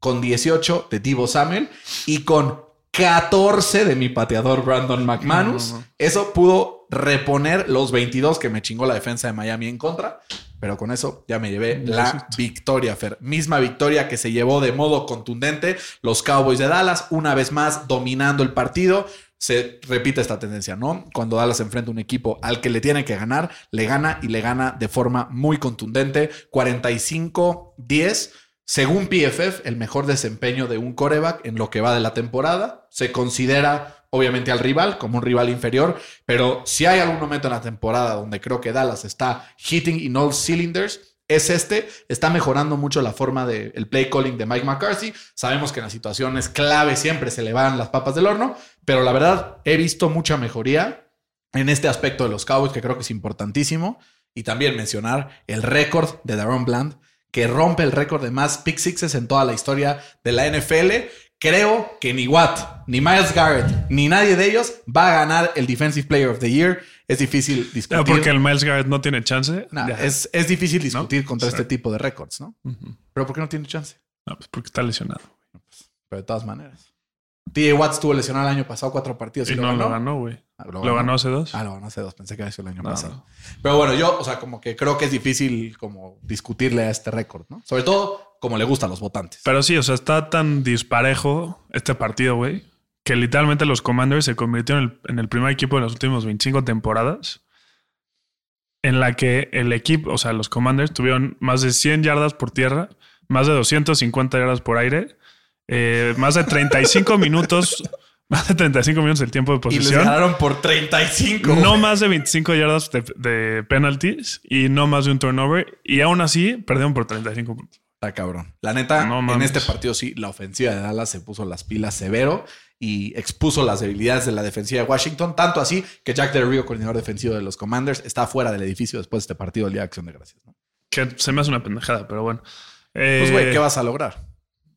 con dieciocho de Deebo Samuel y con catorce de mi pateador Brandon McManus. No, no, no. Eso pudo reponer los veintidós que me chingó la defensa de Miami en contra. Pero con eso ya me llevé la victoria, Fer. Misma victoria que se llevó de modo contundente los Cowboys de Dallas, una vez más dominando el partido. Se repite esta tendencia, ¿no? Cuando Dallas enfrenta a un equipo al que le tiene que ganar, le gana y le gana de forma muy contundente. cuarenta y cinco diez. Según P F F, el mejor desempeño de un quarterback en lo que va de la temporada. Se considera... obviamente al rival, como un rival inferior, pero si hay algún momento en la temporada donde creo que Dallas está hitting in all cylinders, es este. Está mejorando mucho la forma del de, play calling de Mike McCarthy. Sabemos que en las situaciones clave siempre se le van las papas del horno, pero la verdad he visto mucha mejoría en este aspecto de los Cowboys que creo que es importantísimo. Y también mencionar el récord de Darren Bland, que rompe el récord de más pick sixes en toda la historia de la N F L. Creo que ni Watt, ni Myles Garrett, ni nadie de ellos va a ganar el Defensive Player of the Year. Es difícil discutir. No, porque el Myles Garrett no tiene chance. No, es, es difícil discutir ¿No? contra Sorry. este tipo de récords, ¿no? Uh-huh. ¿Pero por qué no tiene chance? No, pues porque está lesionado. Pero de todas maneras. T J Watt estuvo lesionado el año pasado cuatro partidos. Y, y lo no ganó. lo ganó, güey. Ah, ¿Lo, ¿Lo ganó hace dos? Ah, lo ganó hace dos. Pensé que había sido el año no, pasado. No. Pero bueno, yo, o sea, como que creo que es difícil como discutirle a este récord, ¿no? Sobre todo... como le gustan los votantes. Pero sí, o sea, está tan disparejo este partido, güey, que literalmente los Commanders se convirtieron en el, en el primer equipo de las últimas veinticinco temporadas en la que el equipo, o sea, los Commanders tuvieron más de cien yardas por tierra, más de doscientas cincuenta yardas por aire, eh, más de treinta y cinco minutos, más de treinta y cinco minutos del tiempo de posesión. Y les ganaron por treinta y cinco. No wey. Más de veinticinco yardas de, de penalties y no más de un turnover. Y aún así, perdieron por treinta y cinco puntos. Está cabrón. La neta, no, en este partido sí, la ofensiva de Dallas se puso las pilas severo y expuso las debilidades de la defensiva de Washington, tanto así que Jack Del Río, coordinador defensivo de los Commanders, está fuera del edificio después de este partido del Día de Acción de Gracias, ¿no? Que se me hace una pendejada, pero bueno. Eh, pues, güey, ¿qué vas a lograr?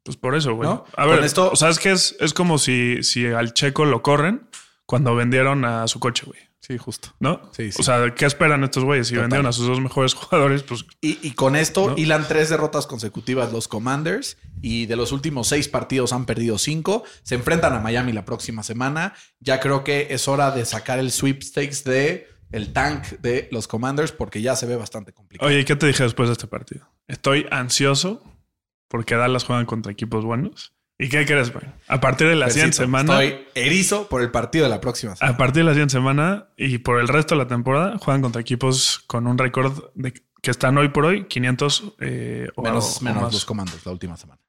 Pues por eso, güey. ¿No? A ver, Con esto... o sea, es que es, es como si, si al Checo lo corren cuando vendieron a su coche, güey. Sí, justo. ¿No? Sí, sí. O sea, ¿qué esperan estos güeyes? Si Total. vendieron a sus dos mejores jugadores, pues... Y, y con esto ¿no? hilan tres derrotas consecutivas los Commanders y de los últimos seis partidos han perdido cinco. Se enfrentan a Miami la próxima semana. Ya creo que es hora de sacar el sweepstakes de el tank de los Commanders porque ya se ve bastante complicado. Oye, ¿y qué te dije después de este partido? Estoy ansioso porque Dallas juegan contra equipos buenos. ¿Y qué crees, güey? A partir de la siguiente semana... Estoy erizo por el partido de la próxima semana. A partir de la siguiente semana y por el resto de la temporada juegan contra equipos con un récord de que están hoy por hoy quinientos eh, o menos, o menos más. Los comandos la última semana.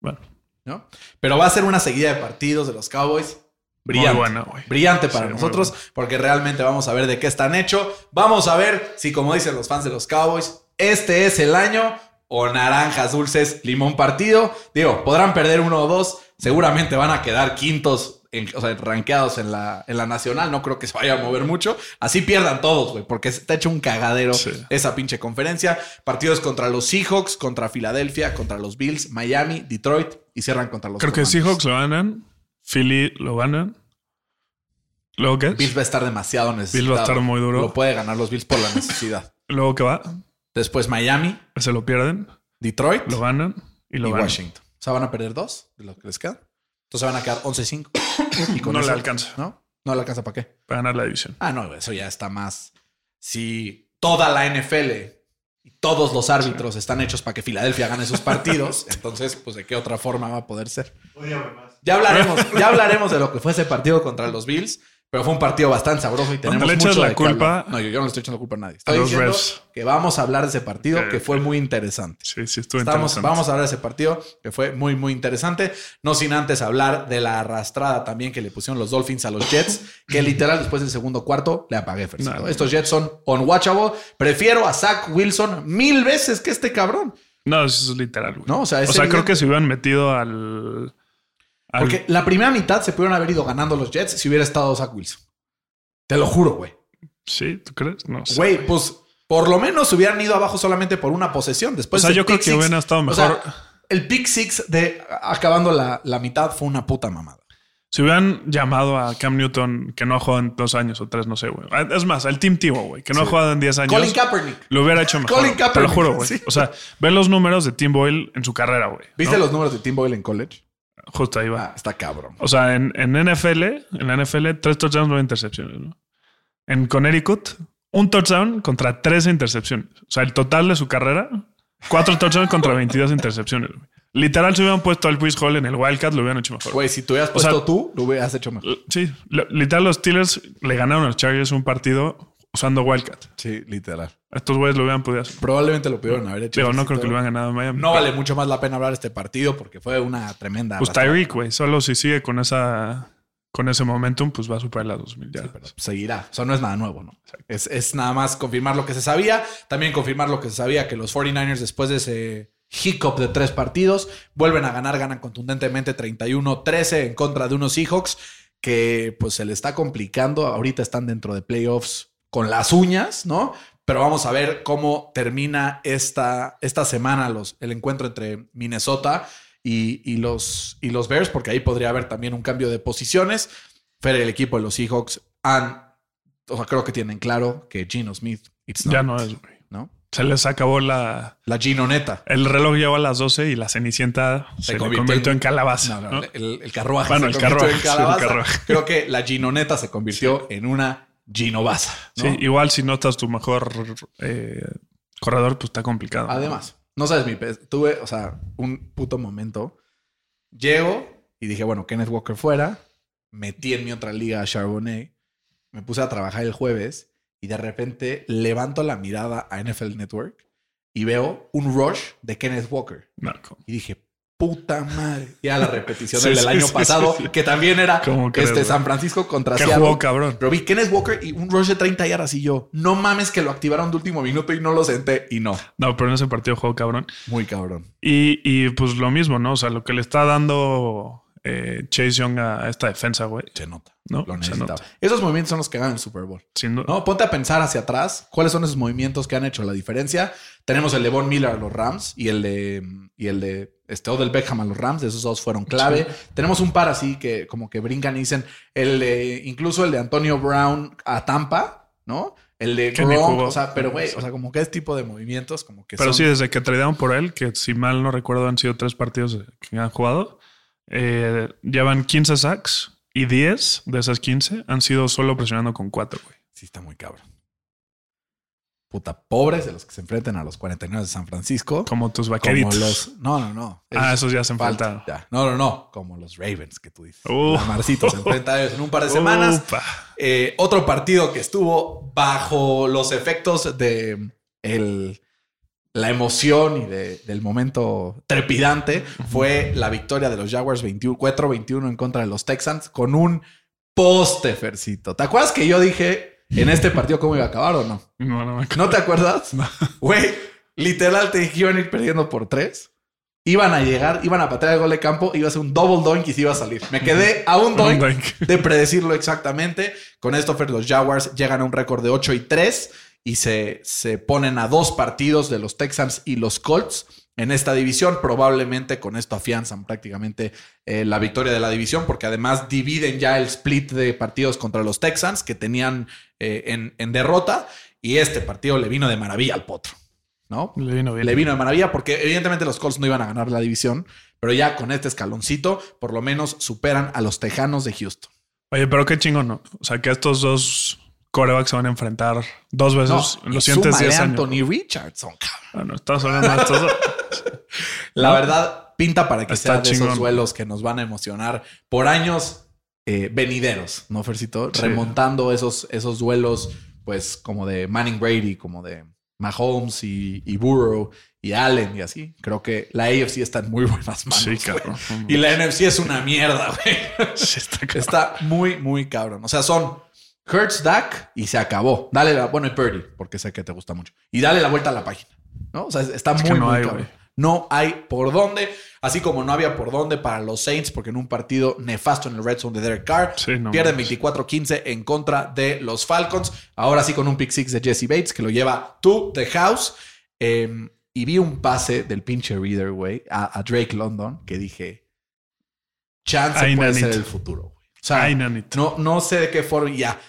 Bueno. ¿No? Pero va a ser una seguida de partidos de los Cowboys brillante. Muy buena, güey. Brillante para sí, nosotros bueno. porque realmente vamos a ver de qué están hechos. Vamos a ver si, como dicen los fans de los Cowboys, este es el año... o naranjas dulces, limón partido. Digo, podrán perder uno o dos. Seguramente van a quedar quintos, en, o sea, rankeados en la, en la nacional. No creo que se vaya a mover mucho. Así pierdan todos, güey, porque está hecho un cagadero sí. esa pinche conferencia. Partidos contra los Seahawks, contra Filadelfia, contra los Bills, Miami, Detroit y cierran contra los Creo Comandos. Que Seahawks lo ganan, Philly lo ganan. ¿Luego qué? Bills va a estar demasiado necesitado. Bills va a estar muy duro. Lo puede ganar los Bills por la necesidad. ¿Luego qué va? Después Miami. Se lo pierden. Detroit. Lo ganan. Y lo y ganan. Washington. O sea, van a perder dos de los que les quedan. Entonces van a quedar once cinco. No eso, le alcanza. ¿No? No le alcanza para qué. Para ganar la división. Ah, no. Eso ya está más. Si toda la N F L y todos los árbitros sí. están hechos para que Filadelfia gane sus partidos, entonces, pues, ¿de qué otra forma va a poder ser? Ya hablaremos. Ya hablaremos de lo que fue ese partido contra los Bills. Pero fue un partido bastante sabroso y tenemos le mucho echas la de culpa. No, yo, yo no le estoy echando la culpa a nadie. Estoy a diciendo refs. Que vamos a hablar de ese partido okay, que fue okay. muy interesante. Sí, sí, estuvo Estamos, interesante. Vamos a hablar de ese partido que fue muy, muy interesante. No sin antes hablar de la arrastrada también que le pusieron los Dolphins a los Jets, que literal después del segundo cuarto le apagué. No, Estos Jets son unwatchable. Prefiero a Zach Wilson mil veces que este cabrón. No, eso es literal. Güey. No, o sea, o sea creo que se hubieran metido al... Porque la primera mitad se pudieron haber ido ganando los Jets si hubiera estado Zach Wilson. Te lo juro, güey. Sí, ¿tú crees? No sé. Güey, pues por lo menos se hubieran ido abajo solamente por una posesión. Después o sea, yo creo que hubieran estado mejor. O sea, el pick six de acabando la, la mitad fue una puta mamada. Si hubieran llamado a Cam Newton, que no ha jugado en dos años o tres, no sé, güey. Es más, el Team Tebow, güey, que no sí. ha jugado en diez años. Colin Kaepernick. Lo hubiera hecho mejor. Colin Kaepernick. Te lo juro, güey. Sí. O sea, ve los números de Tim Boyle en su carrera, güey. ¿Viste ¿no? los números de Tim Boyle en college? Justo ahí va. Ah, está cabrón. O sea, en, en N F L, en la N F L, tres touchdowns, nueve intercepciones, ¿no? En Connecticut, un touchdown contra trece intercepciones. O sea, el total de su carrera, cuatro touchdowns contra veintidós intercepciones. Güey. Literal, si hubieran puesto al Bruce Hall en el Wildcat, lo hubieran hecho mejor. Güey, si tú hubieras puesto o sea, tú, lo hubieras hecho mejor. Sí. Lo, literal, los Steelers le ganaron a los Chargers un partido usando Wildcat. Sí, literal. Estos güeyes lo hubieran podido hacer. Probablemente lo pudieron haber hecho. Pero no creo que lo hubieran ganado en Miami. No vale mucho más la pena hablar de este partido porque fue una tremenda... Pues Tyreek, güey. Solo si sigue con esa con ese momentum, pues va a superar las dos mil yardas. Sí, pero seguirá. O sea, no es nada nuevo, ¿no? Es, es nada más confirmar lo que se sabía. También confirmar lo que se sabía, que los cuarenta y nueve ers después de ese hiccup de tres partidos, vuelven a ganar. Ganan contundentemente treinta y uno a trece en contra de unos Seahawks que pues se le está complicando. Ahorita están dentro de playoffs con las uñas, ¿no? Pero vamos a ver cómo termina esta, esta semana los, el encuentro entre Minnesota y, y, los, y los Bears, porque ahí podría haber también un cambio de posiciones. Pero el equipo de los Seahawks han, o sea, creo que tienen claro que Geno Smith it's not, ya no es, güey. ¿No? Se les acabó la... La ginoneta. El reloj llegó a las doce y la cenicienta se, se convirtió, convirtió en, en calabaza. No, no, ¿no? El, el carruaje bueno, se el convirtió carruaje, en calabaza. Sí, el carruaje. Creo que la ginoneta se convirtió sí. en una... Gino Baza, ¿no? Sí, igual si no estás tu mejor eh, corredor, pues está complicado. Además, no sabes mi pez. Tuve, o sea, un puto momento. Llego y dije, bueno, Kenneth Walker fuera. Metí en mi otra liga a Charbonnet. Me puse a trabajar el jueves y de repente levanto la mirada a N F L Network y veo un rush de Kenneth Walker. Marco. Y dije, puta madre. Ya la repetición sí, del sí, año sí, pasado, sí, sí. que también era este crees, San Francisco contra Seattle. Jugó, cabrón. Pero vi Kenneth Walker y un rush de treinta yardas y yo, no mames que lo activaron de último minuto y no lo senté y no. No, pero en ese partido jugó cabrón. Muy cabrón. Y, y pues lo mismo, ¿no? O sea, lo que le está dando eh, Chase Young a esta defensa, güey. Se nota. ¿No? Lo necesitaba. Nota. Esos movimientos son los que ganan el Super Bowl. Sin duda. ¿No? Ponte a pensar hacia atrás. ¿Cuáles son esos movimientos que han hecho la diferencia? Tenemos el de Von Miller a los Rams y el de... Y el de Este Odell Beckham a los Rams, esos dos fueron clave. Sí. Tenemos un par así que como que brincan y dicen, el de, incluso el de Antonio Brown a Tampa, ¿no? El de Gronk, o sea, pero güey, o sea, como que ese tipo de movimientos como que Pero son... sí, desde que tradearon por él, que si mal no recuerdo han sido tres partidos que han jugado, eh, llevan quince sacks y diez de esas quince han sido solo presionando con cuatro, güey. Sí, está muy cabrón. Puta, pobres de los que se enfrenten a los cuarenta y nueve de San Francisco. Como tus vaqueritos. Como los, no, no, no. Esos ah, esos ya se enfrentan. No, no, no. Como los Ravens que tú dices. Uh, Lamarcito uh, se enfrenta a ellos en un par de semanas. Uh, eh, otro partido que estuvo bajo los efectos de el, la emoción y de, del momento trepidante fue la victoria de los Jaguars veinticuatro a veintiuno en contra de los Texans con un poste, Fercito. ¿Te acuerdas que yo dije... en este partido cómo iba a acabar o no? No, no me acuerdo. ¿No te acuerdas? Güey, no. Literal, te dije que iban a ir perdiendo por tres. Iban a llegar, iban a patear el gol de campo, iba a ser un double doink y se iba a salir. Me quedé a un doink, doink de predecirlo exactamente. Con esto, Fer, los Jaguars llegan a un récord de ocho y tres y se, se ponen a dos partidos de los Texans y los Colts en esta división. Probablemente con esto afianzan prácticamente eh, la victoria de la división, porque además dividen ya el split de partidos contra los Texans que tenían eh, en, en derrota. Y este partido le vino de maravilla al potro, ¿no? Le vino bien. Le vino de maravilla porque evidentemente los Colts no iban a ganar la división, pero ya con este escaloncito por lo menos superan a los Tejanos de Houston. Oye, pero qué chingón, ¿no? O sea, que estos dos corebacks se van a enfrentar dos veces no, en los siguientes diez años. Anthony Richardson, cabrón. Bueno, estamos hablando de estos dos. La no, verdad, pinta para que sea de chingón. Esos duelos que nos van a emocionar por años eh, venideros, ¿no, Fercito? Sí. Remontando esos, esos duelos, pues, como de Manning Brady, como de Mahomes y, y Burrow y Allen y así. Creo que la A F C está en muy buenas manos. Sí, cabrón. Güey. Y la N F C es una mierda, güey. Sí, está, está muy, muy cabrón. O sea, son Hurts, Dak y se acabó. Dale la... Bueno, y Purdy, porque sé que te gusta mucho. Y dale la vuelta a la página, ¿no? O sea, está es muy, no muy hay, cabrón. Güey. No hay por dónde. Así como no había por dónde para los Saints, porque en un partido nefasto en el Red Zone de Derek Carr, sí, no pierden veinticuatro quince en contra de los Falcons. Ahora sí con un pick six de Jesse Bates, que lo lleva to the house. Eh, y vi un pase del pinche Reader, güey, a, a Drake London, que dije, chance I puede ser it. El futuro, güey. O sea, no, no sé de qué forma. Ya,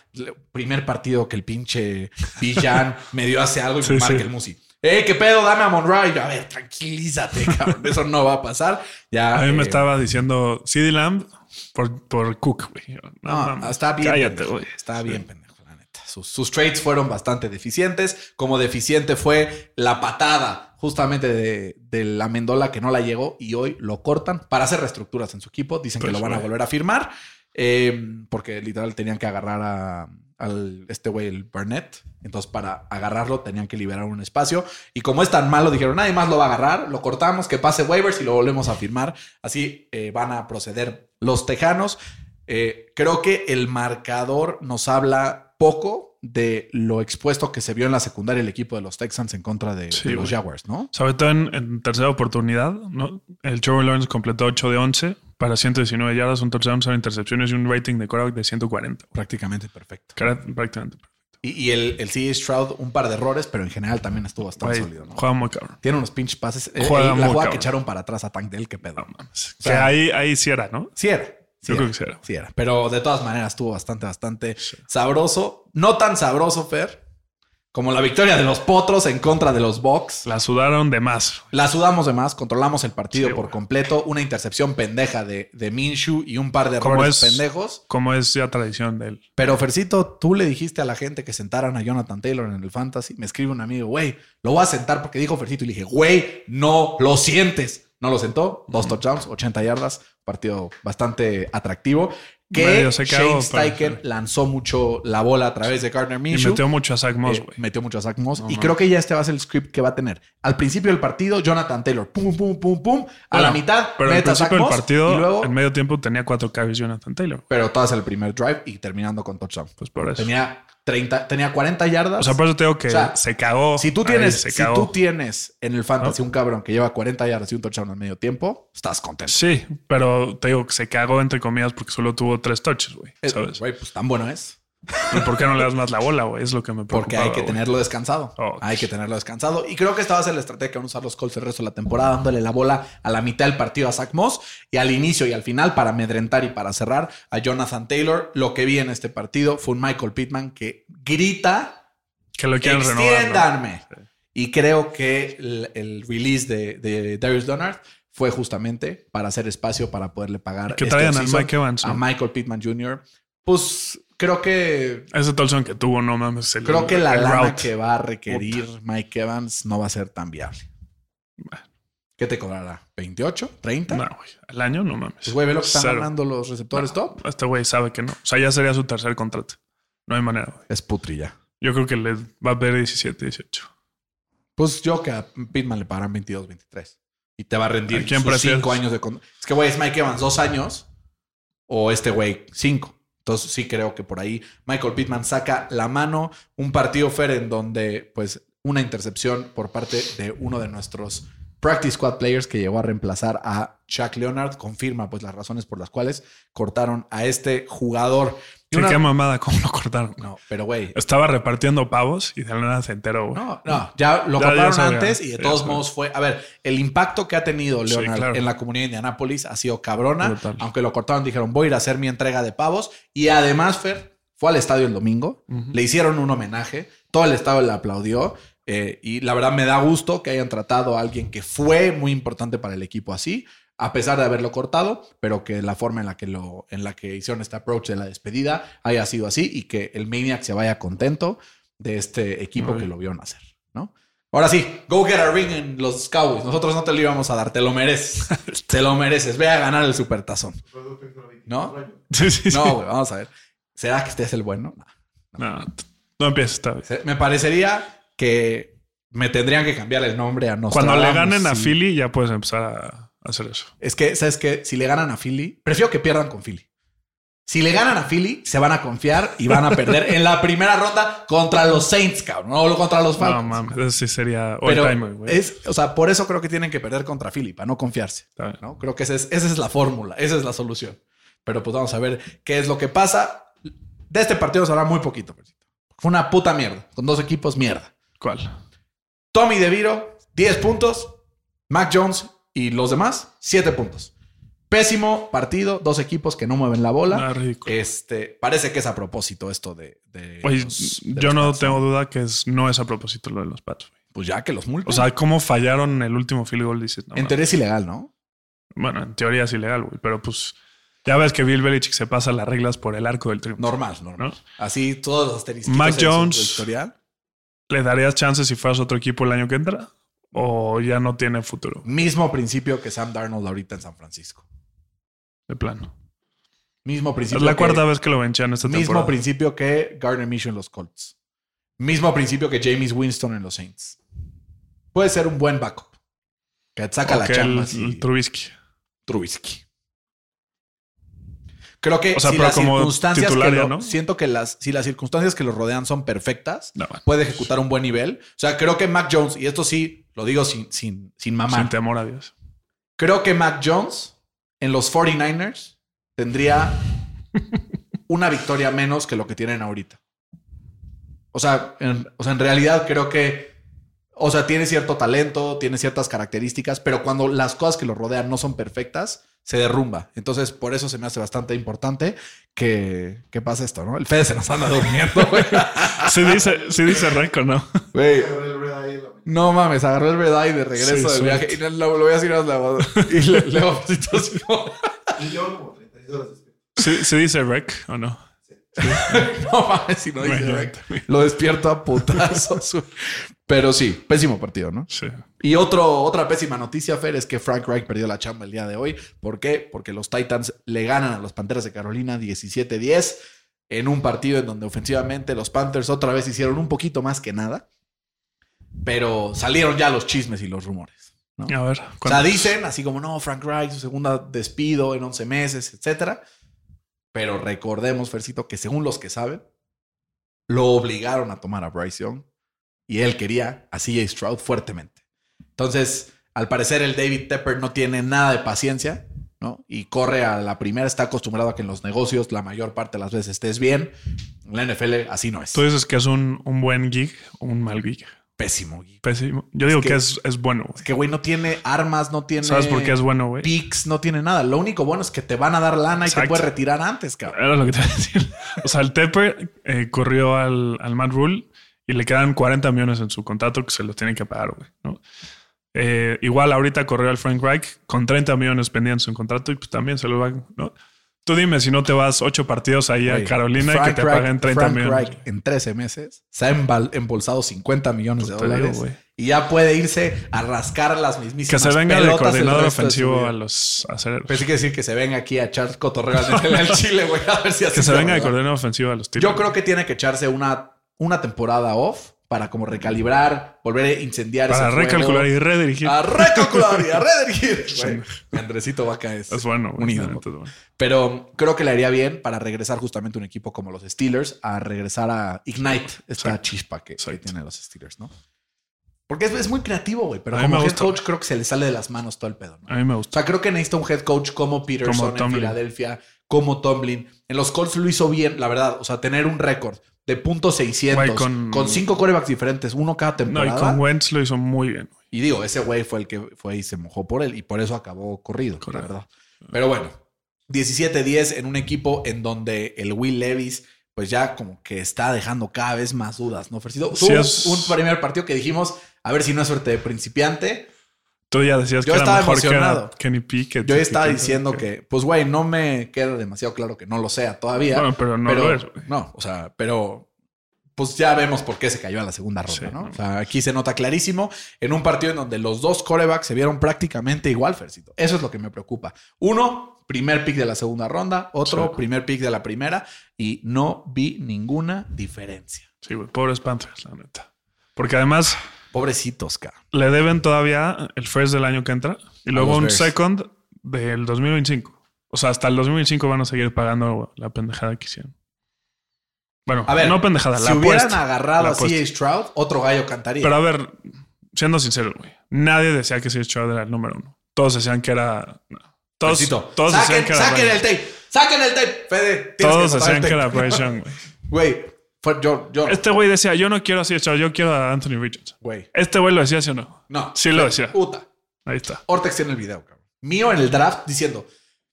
primer partido que el pinche Villan me dio hace algo y sí, me marca sí. el Musi. ¡Eh, qué pedo! Dame a Monroe. Y yo, a ver, tranquilízate, cabrón. Eso no va a pasar. Ya, a mí eh, me estaba diciendo CeeDee Lamb por, por Cook, güey. No, no, está bien. Cállate, pendejo, güey. Está sí. bien, pendejo, la neta. Sus, sus trades fueron bastante deficientes. Como deficiente fue la patada justamente de, de la Mendola que no la llegó y hoy lo cortan para hacer reestructuras en su equipo. Dicen pues que lo van güey. a volver a firmar eh, porque literal tenían que agarrar a... al este güey, el Barnett. Entonces, para agarrarlo, tenían que liberar un espacio. Y como es tan malo, dijeron, nadie más lo va a agarrar. Lo cortamos, que pase waivers y lo volvemos a firmar. Así eh, van a proceder los Tejanos. Eh, creo que el marcador nos habla poco de lo expuesto que se vio en la secundaria el equipo de los Texans en contra de, sí, de los Jaguars, ¿no? Sobre todo en, en tercera oportunidad, ¿no? El Trevor Lawrence completó ocho de once para ciento diecinueve yardas, un touchdown, cero intercepciones y un rating de quarterback de ciento cuarenta. Prácticamente perfecto. Prácticamente perfecto. Y, y el, el C J Stroud, un par de errores, pero en general también estuvo bastante Wey, sólido, ¿no? Juega muy cabrón. Tiene unos pinches pases. Juega eh, muy la jugada que echaron para atrás a Tank Dell, qué pedo. No, o sea, ahí, ahí sí era, ¿no? Sí era. Sí Yo era, creo que sí era. sí era. Pero de todas maneras estuvo bastante, bastante sí. sabroso. No tan sabroso, Fer, como la victoria de los Potros en contra de los Bucks. La sudaron de más. La sudamos de más. Controlamos el partido sí, por güey. completo. Una intercepción pendeja de, de Minshew y un par de errores pendejos. Como es ya tradición de él. Pero, Fercito, tú le dijiste a la gente que sentaran a Jonathan Taylor en el Fantasy. Me escribe un amigo, güey, lo voy a sentar porque dijo Fercito. Y le dije, güey, no lo sientes. No lo sentó. Dos touchdowns, ochenta yardas. Partido bastante atractivo. Que Shane Steichen lanzó mucho la bola a través de Gardner Minshew. Y metió mucho a Zach Moss, güey. Eh, metió mucho a Zach Moss. No, y no. creo que ya este va a ser el script que va a tener. Al principio del partido, Jonathan Taylor. Pum, pum, pum, pum. A bueno, la mitad, pero mete a Zach Moss. Al principio del partido, y luego, en medio tiempo, tenía cuatro carries Jonathan Taylor. Pero todas el primer drive y terminando con touchdown. Pues por eso. Tenía... treinta, tenía cuarenta yardas. O sea, por eso tengo que o sea, se cagó. Si tú tienes, ahí, si cagó. tú tienes en el fantasy ¿no? un cabrón que lleva cuarenta yardas y un touchdown al medio tiempo, estás contento. Sí, pero te digo que se cagó entre comillas porque solo tuvo tres touches, güey. ¿Sabes? Güey, pues tan bueno es. ¿Y por qué no le das más la bola, güey? Es lo que me preocupa. Porque hay que wey. tenerlo descansado. Oh, hay que tenerlo descansado. Y creo que esta va a ser la estrategia que van a usar los Colts el resto de la temporada, dándole la bola a la mitad del partido a Zach Moss y al inicio y al final para amedrentar y para cerrar a Jonathan Taylor. Lo que vi en este partido fue un Michael Pittman que grita que lo quieren renovar. Extiéndanme. Sí. Y creo que el, el release de, de Darius Leonard fue justamente para hacer espacio para poderle pagar. Que este traigan al Mike Evans. ¿No? A Michael Pittman junior Pues. Creo que... Ese touchdown que tuvo, no mames. El, creo que la lana route. que va a requerir Puta. Mike Evans no va a ser tan viable. Bueno. ¿Qué te cobrará? ¿veintiocho? ¿treinta? No, güey. Al año no mames. Pues, güey, ve lo que están Cero. ganando los receptores no, top. Este güey sabe que no. O sea, ya sería su tercer contrato. No hay manera, güey. Es putri ya. Yo creo que le va a ver diecisiete, dieciocho. Pues yo que a Pittman le pagarán veintidós, veintitrés. Y te va a rendir sus cinco años de contrato. Es que, güey, es Mike Evans dos años o este güey cinco. Entonces sí creo que por ahí Michael Pittman saca la mano. Un partido, Fer, en donde pues una intercepción por parte de uno de nuestros practice squad players que llegó a reemplazar a Shaq Leonard. Confirma pues las razones por las cuales cortaron a este jugador. Sí, una... Qué mamada, cómo lo cortaron. No, pero güey. Estaba repartiendo pavos y de la nada se enteró, güey. No, no, ya lo cortaron antes y de todos ya, modos fue... A ver, el impacto que ha tenido Leonard, sí, claro, en la comunidad de Indianápolis ha sido cabrona. Brutal. Aunque lo cortaron, dijeron, voy a ir a hacer mi entrega de pavos. Y además, Fer, fue al estadio el domingo. Uh-huh. Le hicieron un homenaje. Todo el estadio le aplaudió. Eh, y la verdad me da gusto que hayan tratado a alguien que fue muy importante para el equipo así, a pesar de haberlo cortado, pero que la forma en la que lo, en la que hicieron este approach de la despedida haya sido así y que el Maniac se vaya contento de este equipo, ay, que lo vio nacer, ¿no? Ahora sí, go get a ring en los Cowboys. Nosotros no te lo íbamos a dar, te lo mereces. Te lo mereces, ve a ganar el supertazón. ¿No? Sí, sí, sí. No, güey, vamos a ver. ¿Será que este es el bueno? No, no, no, no empieces esta vez. Me parecería que me tendrían que cambiar el nombre a nosotros. Cuando le ganen a Philly ya puedes empezar a hacer eso. Es que, ¿sabes qué? Si le ganan a Philly, prefiero que pierdan con Philly. Si le ganan a Philly, se van a confiar y van a perder en la primera ronda contra los Saints, cabrón. No contra los Falcons. No mames, eso sí sería all timer, güey. O sea, por eso creo que tienen que perder contra Philly, para no confiarse, ¿no? Creo que esa es, esa es la fórmula, esa es la solución. Pero pues vamos a ver qué es lo que pasa. De este partido se habla muy poquito. Fue una puta mierda, con dos equipos mierda. ¿Cuál? Tommy DeVito, diez puntos. Mac Jones y los demás, siete puntos. Pésimo partido. Dos equipos que no mueven la bola. Ah, rico. Este, parece que es a propósito esto de... de, oye, los, de yo no Pats, tengo ¿no? duda que es, no es a propósito lo de los Pats. Güey. Pues ya que los multan. O sea, ¿cómo fallaron el último field goal? Dices, no, en no, teoría no, es ilegal, ¿no? Bueno, en teoría es ilegal, güey. Pero pues... Ya ves que Bill Belichick se pasa las reglas por el arco del triunfo. Normal, normal. ¿No? Así todos los asteriscos. Mac Jones... Historial. ¿Le darías chances si fueras otro equipo el año que entra? ¿O ya no tiene futuro? Mismo principio que Sam Darnold ahorita en San Francisco. De plano. Mismo principio. Es la que, cuarta vez que lo venchan esta mismo temporada. Mismo principio que Gardner Minshew en los Colts. Mismo principio que Jameis Winston en los Saints. Puede ser un buen backup. Que te saca o la chamba. El, el Trubisky. Trubisky. Creo que o sea, si las circunstancias que lo, ¿no? siento que las si las circunstancias que lo rodean son perfectas, no, bueno, puede ejecutar un buen nivel. O sea, creo que Mac Jones, y esto sí lo digo sin sin sin mamar. Sin temor a Dios. Creo que Mac Jones en los cuarenta y nueve ers tendría una victoria menos que lo que tienen ahorita. O sea, en, o sea, en realidad creo que o sea, tiene cierto talento, tiene ciertas características, pero cuando las cosas que lo rodean no son perfectas, se derrumba. Entonces, por eso se me hace bastante importante que, que pase esto, ¿no? El Fede se nos anda durmiendo, güey. Sí dice, sí dice rico, ¿no? Güey. No mames, agarró el Red-Eye de regreso sí, del suerte. Viaje. Y lo, lo voy a decir a la voz. Y le, le voy a decir así como... Y yo como treinta y dos horas. ¿Sí, sí dice rec o no? Sí. Sí. No mames, si no dice bueno, rec. También. Lo despierto a putazos. Pero sí, pésimo partido, ¿no? Sí. Y otro, otra pésima noticia, Fer, es que Frank Reich perdió la chamba el día de hoy. ¿Por qué? Porque los Titans le ganan a los Panteras de Carolina diecisiete diez en un partido en donde ofensivamente los Panthers otra vez hicieron un poquito más que nada. Pero salieron ya los chismes y los rumores, ¿no? A ver. ¿Cuántos? O sea, dicen así como, no, Frank Reich, su segunda despido en once meses, etcétera. Pero recordemos, Fercito, que según los que saben, lo obligaron a tomar a Bryce Young. Y él quería a C J Stroud fuertemente. Entonces, al parecer, el David Tepper no tiene nada de paciencia, ¿no? Y corre a la primera. Está acostumbrado a que en los negocios la mayor parte de las veces estés bien. En la N F L así no es. ¿Tú dices que es un, un buen gig o un mal gig? Pésimo gig. Pésimo. Yo digo es que, que es, es bueno. Güey. Es que, güey, no tiene armas, no tiene... ¿Sabes por qué es bueno, güey? Picks, no tiene nada. Lo único bueno es que te van a dar lana. Exacto. Y te puedes retirar antes, cabrón. Era lo que te iba a decir. O sea, el Tepper eh, corrió al, al Matt Rule... Y le quedan cuarenta millones en su contrato que se los tienen que pagar, güey, ¿no? Eh, igual ahorita corrió al Frank Reich con treinta millones pendientes en contrato y pues también se los va, ¿no? Tú dime si no te vas ocho partidos ahí, oye, a Carolina Frank y que te Reich, paguen treinta millones. Frank Reich en trece meses se ha embolsado cincuenta millones pues de dólares, digo, y ya puede irse a rascar las mismísimas. Que se venga de coordinador ofensivo a los aceleros. Pensé que decir que se venga aquí a echar cotorreos en el Chile, güey, a ver si así. Que se venga verdad. De coordinador ofensivo a los tiros. Yo creo que tiene que echarse una... una temporada off para como recalibrar, volver a incendiar. Para ese recalcular juego, y redirigir. A recalcular y a redirigir. Bueno, Andresito Vaca es, es bueno, unido. Es bueno. Pero creo que le haría bien para regresar justamente un equipo como los Steelers a regresar a Ignite, esta, exacto, chispa que, que tienen los Steelers, ¿no? Porque es, es muy creativo, güey. Pero como head coach creo que se le sale de las manos todo el pedo, ¿no? A mí me gusta. O sea, creo que necesita un head coach como Peterson en Filadelfia, como Tomlin. En los Colts lo hizo bien, la verdad. O sea, tener un récord de punto seiscientos güey, con... con cinco quarterbacks diferentes, uno cada temporada. No, y con Wentz lo hizo muy bien, güey. Y digo, ese güey fue el que fue y se mojó por él. Y por eso acabó corrido, la verdad. Pero bueno, diecisiete diez en un equipo en donde el Will Levis... pues ya como que está dejando cada vez más dudas, ¿no? Fercito, sí, es... un primer partido que dijimos, a ver si no es suerte de principiante. Tú ya decías yo que era mejor emocionado. Que Kenny Pickett. Yo estaba Pickett, diciendo que... que, pues güey, no me queda demasiado claro que no lo sea todavía. Bueno, pero no pero, lo es. Güey. No, o sea, pero pues ya vemos por qué se cayó a la segunda ronda, sí, ¿no? ¿no? O sea, aquí se nota clarísimo en un partido en donde los dos quarterbacks se vieron prácticamente igual, Fercito. Eso es lo que me preocupa. Uno... primer pick de la segunda ronda, otro sí, primer pick de la primera y no vi ninguna diferencia. Sí, güey, pobres Panthers, la neta. Porque además... Pobrecitos, cara. Le deben todavía el first del año que entra y luego un second del dos mil veinticinco. O sea, hasta el dos mil veinticinco van a seguir pagando la pendejada que hicieron. Bueno, a ver, no pendejada, si la hubieran puesta, agarrado a C J Stroud, otro gallo cantaría. Pero a ver, siendo sincero, güey, nadie decía que C J Stroud era el número uno. Todos decían que era... No. Todos, todos saquen, que saquen el tape, saquen el tape, Fede. Todos decían que era Bryce Young, güey. Yo, yo. Este güey decía, yo no quiero así, chavo, yo quiero a Anthony Richardson. Güey. Este güey lo decía, ¿sí o no? No. Sí lo decía. Puta. Ahí está. Ortex tiene el video, cabrón. Mío en el draft diciendo,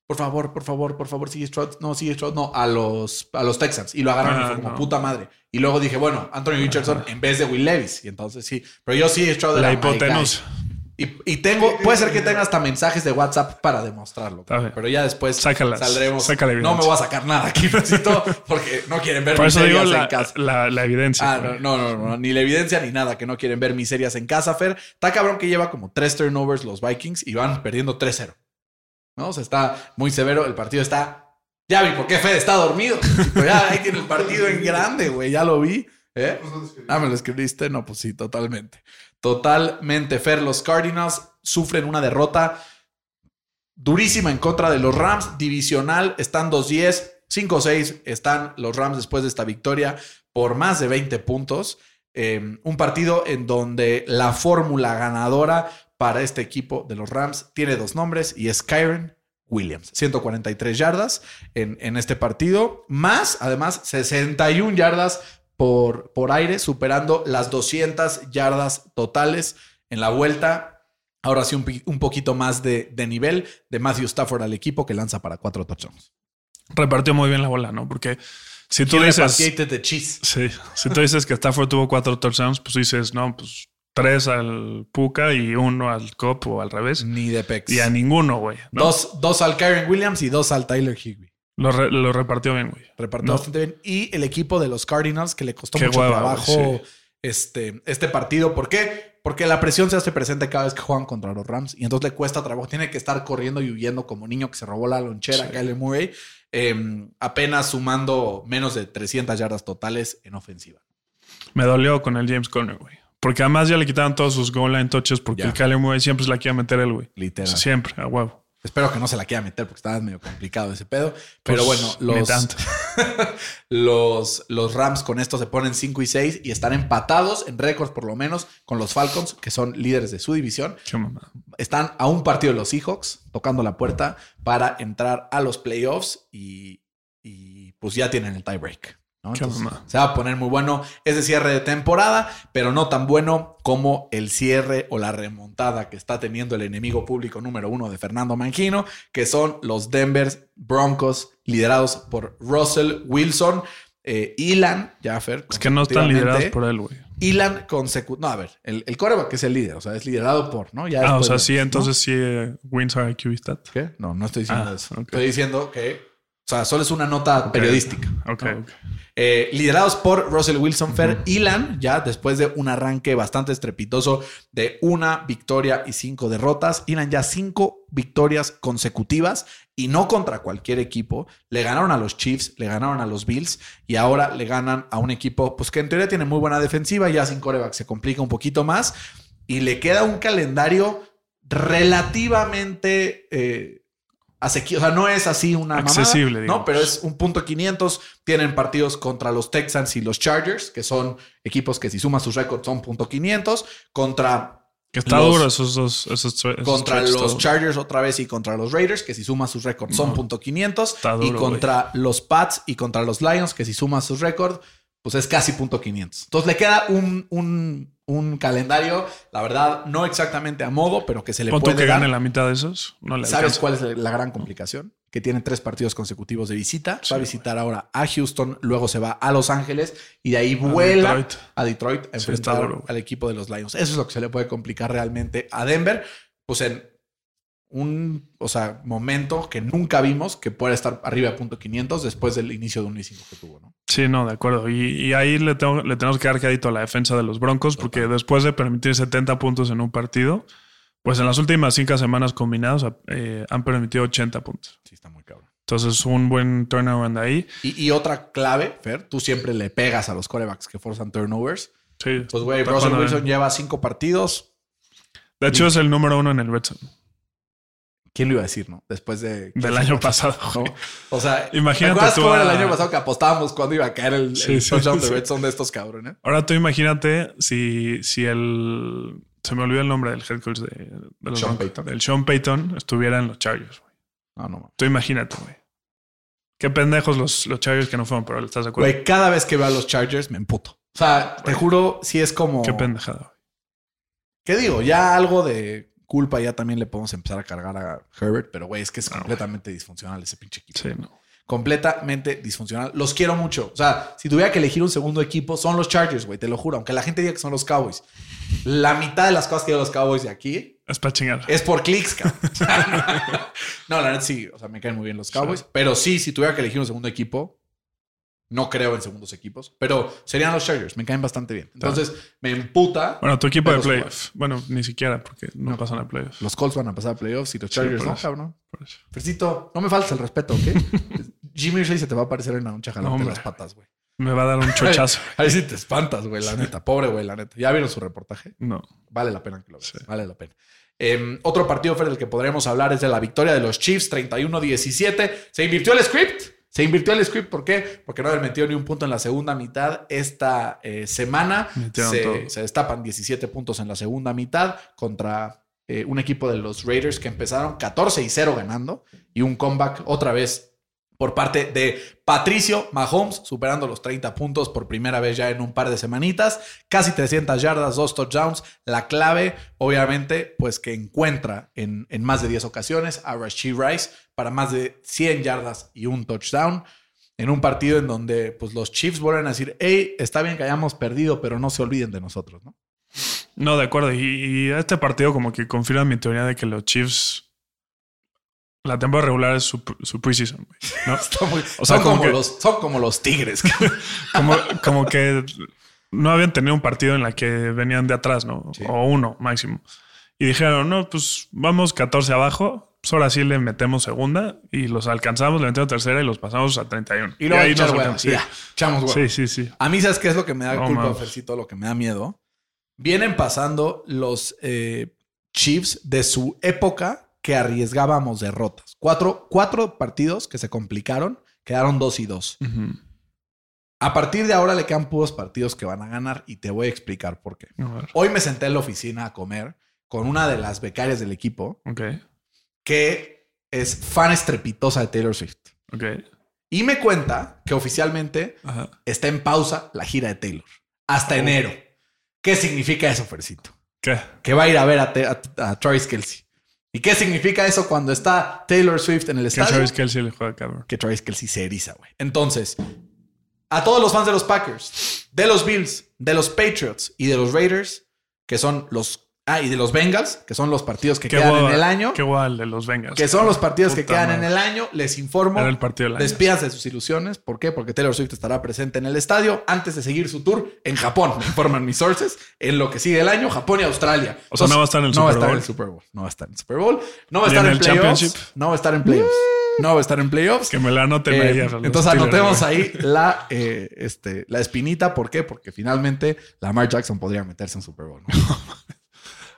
por favor, por favor, por favor, sigue Stroud, no, sigue Stroud, no, a los, a los Texans. Y lo agarraron ah, y fue como no. puta madre. Y luego dije, bueno, Anthony Richardson ah, en vez de Will Levis. Y entonces sí, pero yo sí Stroud de la, la hipotenusa. Y, y tengo, puede ser que tenga hasta mensajes de WhatsApp para demostrarlo. Pero ya después sácalas, saldremos. No me voy a sacar nada aquí, Fercito, porque no quieren ver Por eso miserias digo la, en casa. La, la evidencia. Ah, no, no, no, no, ni la evidencia ni nada, que no quieren ver miserias en casa, Fer. Está cabrón que lleva como tres turnovers los Vikings y van perdiendo tres cero. ¿No? O sea, está muy severo. El partido está... Ya vi por qué Fede está dormido. Pero ya ahí tiene el partido en grande, güey. Ya lo vi. ¿Eh? Ah, ¿me lo escribiste? No, pues sí, totalmente. Totalmente, Fer. Los Cardinals sufren una derrota durísima en contra de los Rams. Divisional, están dos diez, cinco seis están los Rams después de esta victoria por más de veinte puntos. Eh, un partido en donde la fórmula ganadora para este equipo de los Rams tiene dos nombres y es Kyren Williams. ciento cuarenta y tres yardas en, en este partido, más además sesenta y una yardas Por, por aire, superando las doscientas yardas totales en la vuelta. Ahora sí, un, un poquito más de, de nivel de Matthew Stafford al equipo, que lanza para cuatro touchdowns. Repartió muy bien la bola, ¿no? Porque si tú dices... de cheese. Sí, si tú dices que Stafford tuvo cuatro touchdowns, pues dices, no, pues tres al Puka y uno al Cop o al revés. Ni de pex. Y a ninguno, güey, ¿no? Dos, dos al Kyren Williams y dos al Tyler Higbee. Lo, re, lo repartió bien, güey. Repartió no. bastante bien. Y el equipo de los Cardinals, que le costó Qué mucho hueva, trabajo güey, sí. este, este partido. ¿Por qué? Porque la presión se hace presente cada vez que juegan contra los Rams. Y entonces le cuesta trabajo. Tiene que estar corriendo y huyendo como niño que se robó la lonchera, sí. Kyle Murray. Eh, apenas sumando menos de trescientas yardas totales en ofensiva. Me dolió con el James Conner, güey. Porque además ya le quitaron todos sus goal line touches porque ya. El Kyle Murray siempre se la quiere meter él, güey. Literal. Siempre, a huevo. Espero que no se la quiera meter porque está medio complicado ese pedo. Pero pues, bueno, los, tanto. los, los Rams con esto se ponen cinco y seis y están empatados en récords por lo menos con los Falcons, que son líderes de su división. Qué mamá. Están a un partido de los Seahawks, tocando la puerta para entrar a los playoffs y, y pues ya tienen el tie break, ¿no? Entonces, se va a poner muy bueno ese cierre de temporada, pero no tan bueno como el cierre o la remontada que está teniendo el enemigo público número uno de Fernando Mangino, que son los Denver Broncos, liderados por Russell Wilson. Eh, Ilan, ya Fer. Es que no están liderados por él, güey. Ilan consecutivamente. No, a ver, el, el quarterback que es el líder, o sea, es liderado por, ¿no? Ya ah, o sea, sí, de, entonces ¿no? sí, eh, wins are I Q stat. ¿Qué? No, no estoy diciendo ah, eso. Okay. Estoy diciendo que. O sea, solo es una nota okay. periodística. Okay. ¿no? Okay. Eh, liderados por Russell Wilson, Fer, uh-huh. Ilan, ya después de un arranque bastante estrepitoso de una victoria y cinco derrotas. Ilan ya cinco victorias consecutivas y no contra cualquier equipo. Le ganaron a los Chiefs, le ganaron a los Bills y ahora le ganan a un equipo pues que en teoría tiene muy buena defensiva. Ya sin quarterback se complica un poquito más y le queda un calendario relativamente... Eh, asequible. O sea, no es así una accesible, mamada, digamos. No, pero es un punto quinientos. Tienen partidos contra los Texans y los Chargers, que son equipos que si suman sus récords son punto quinientos. Contra... Que está los, duro esos dos. Esos, esos contra los duro. Chargers otra vez y contra los Raiders, que si suma sus récords son punto no, quinientos. Duro, y contra wey. los Pats y contra los Lions, que si suma sus récords, pues es casi punto quinientos. Entonces le queda un, un, un calendario, la verdad, no exactamente a modo, pero que se le puede que dar. Gane la mitad de esos? No le ¿Sabes alcanza. cuál es la gran complicación? Que tiene tres partidos consecutivos de visita. Sí, va a visitar wey. ahora a Houston, luego se va a Los Ángeles y de ahí a vuela Detroit. a Detroit a sí, enfrentar duro, al equipo de los Lions. Eso es lo que se le puede complicar realmente a Denver. Pues en un o sea, momento que nunca vimos que pueda estar arriba de punto quinientos después del inicio de un uno cinco que tuvo, ¿no? Sí, no, de acuerdo. Y, y ahí le, tengo, le tenemos que dar crédito a la defensa de los Broncos porque okay. después de permitir setenta puntos en un partido... Pues en las últimas cinco semanas combinadas eh, han permitido ochenta puntos. Sí, está muy cabrón. Entonces, un buen turnaround ahí. Y, y otra clave, Fer, tú siempre le pegas a los quarterbacks que forzan turnovers. Sí. Pues, güey, Russell Wilson lleva cinco partidos. De hecho, y... es el número uno en el red zone. ¿Quién lo iba a decir, no? Después de... Del año pasado. ¿No? O sea, imagínate tú a... el año pasado que apostábamos cuando iba a caer el, sí, el sí, touchdown sí. de red zone de estos cabrones. Ahora tú imagínate si, si el... Se me olvidó el nombre del head coach de, de los Sean Payton. Del Sean Payton estuviera en los Chargers, güey. No, no, man. Tú imagínate, güey. Qué pendejos los, los Chargers que no fueron, pero ¿estás de acuerdo? Güey, cada vez que veo a los Chargers me emputo. O sea, güey. te juro, si es como... Qué pendejada, güey. ¿Qué digo? Ya algo de culpa ya también le podemos empezar a cargar a Herbert, pero güey, es que es no, completamente güey. disfuncional ese pinche equipo. Sí, no. Completamente disfuncional. Los quiero mucho. O sea, si tuviera que elegir un segundo equipo, son los Chargers, güey. Te lo juro. Aunque la gente diga que son los Cowboys. La mitad de las cosas que yo los Cowboys de aquí... Es para chingar. Es por clics, cabrón. No, la neta sí. O sea, me caen muy bien los Cowboys. Sí. Pero sí, si tuviera que elegir un segundo equipo, no creo en segundos equipos. Pero serían los Chargers. Me caen bastante bien. Entonces, claro. me emputa... Bueno, tu equipo de playoffs. Bueno, ni siquiera porque no, no pasan a playoffs. Los Colts van a pasar a playoffs y los Chargers sí, no, cabrón. Fercito, no me faltes el respeto, ¿ok? Jimmy Shea se te va a aparecer en la noche jalándote no, las patas, güey. Me va a dar un chochazo. Ahí sí te espantas, güey, la neta. Pobre, güey, la neta. ¿Ya vieron su reportaje? No. Vale la pena que lo veas. Sí. Vale la pena. Eh, otro partido, Fer, del que podríamos hablar es de la victoria de los Chiefs, treinta y uno a diecisiete. Se invirtió el script. Se invirtió el script. ¿Por qué? Porque no habían metido ni un punto en la segunda mitad esta eh, semana. Se, se destapan diecisiete puntos en la segunda mitad contra... Eh, un equipo de los Raiders que empezaron catorce y cero ganando y un comeback otra vez por parte de Patricio Mahomes superando los treinta puntos por primera vez ya en un par de semanitas. Casi trescientas yardas, dos touchdowns. La clave, obviamente, pues que encuentra en, en más de diez ocasiones a Rashee Rice para más de cien yardas y un touchdown. En un partido en donde pues, los Chiefs vuelven a decir, hey, está bien que hayamos perdido, pero no se olviden de nosotros, ¿no? No, de acuerdo. Y, y este partido como que confirma mi teoría de que los Chiefs... La temporada regular es su, su preseason, güey. ¿No? Muy, o sea, son, como como que, los, son como los Tigres. como, como que no habían tenido un partido en la que venían de atrás, ¿no? Sí. O uno máximo. Y dijeron, no, pues vamos catorce abajo... Pues ahora sí le metemos segunda y los alcanzamos, le metemos tercera y los pasamos a treinta y uno. Y luego y ahí echar nos hueva, sí. Ya, echamos hueva. Sí, sí, sí. A mí, ¿sabes qué es lo que me da no, culpa, Fercito? Lo que me da miedo. Vienen pasando los eh, Chiefs de su época que arriesgábamos derrotas. Cuatro, cuatro partidos que se complicaron, quedaron dos y dos. Uh-huh. A partir de ahora le quedan puros partidos que van a ganar y te voy a explicar por qué. Hoy me senté en la oficina a comer con una de las becarias del equipo. Okay. Que es fan estrepitosa de Taylor Swift. Okay. Y me cuenta que oficialmente Ajá. está en pausa la gira de Taylor. Hasta oh. enero. ¿Qué significa eso, Fercito? ¿Qué? Que va a ir a ver a, te, a, a Travis Kelce. ¿Y qué significa eso cuando está Taylor Swift en el estadio? Que Travis Kelce le juega, cabrón. Que Travis Kelce se eriza, güey. Entonces, a todos los fans de los Packers, de los Bills, de los Patriots y de los Raiders, que son los... Ah, y de los Bengals, que son los partidos que qué quedan guay, en el año. Qué guay de los Bengals. Que son los partidos que quedan madre. en el año. Les informo. Despídanse de sus ilusiones. ¿Por qué? Porque Taylor Swift estará presente en el estadio antes de seguir su tour en Japón. Me informan mis sources. En lo que sigue el año, Japón y Australia. O Entonces, sea, no va a estar en el Super Bowl. No va a estar en el Super Bowl. No va a estar en el Super Bowl. No va a estar en, en playoffs. No va a estar en playoffs. No va a estar en playoffs. Que me la anoten eh, ahí. Entonces anotemos ahí la, eh, este, la espinita. ¿Por qué? Porque finalmente Lamar Jackson podría meterse en Super Bowl, ¿no?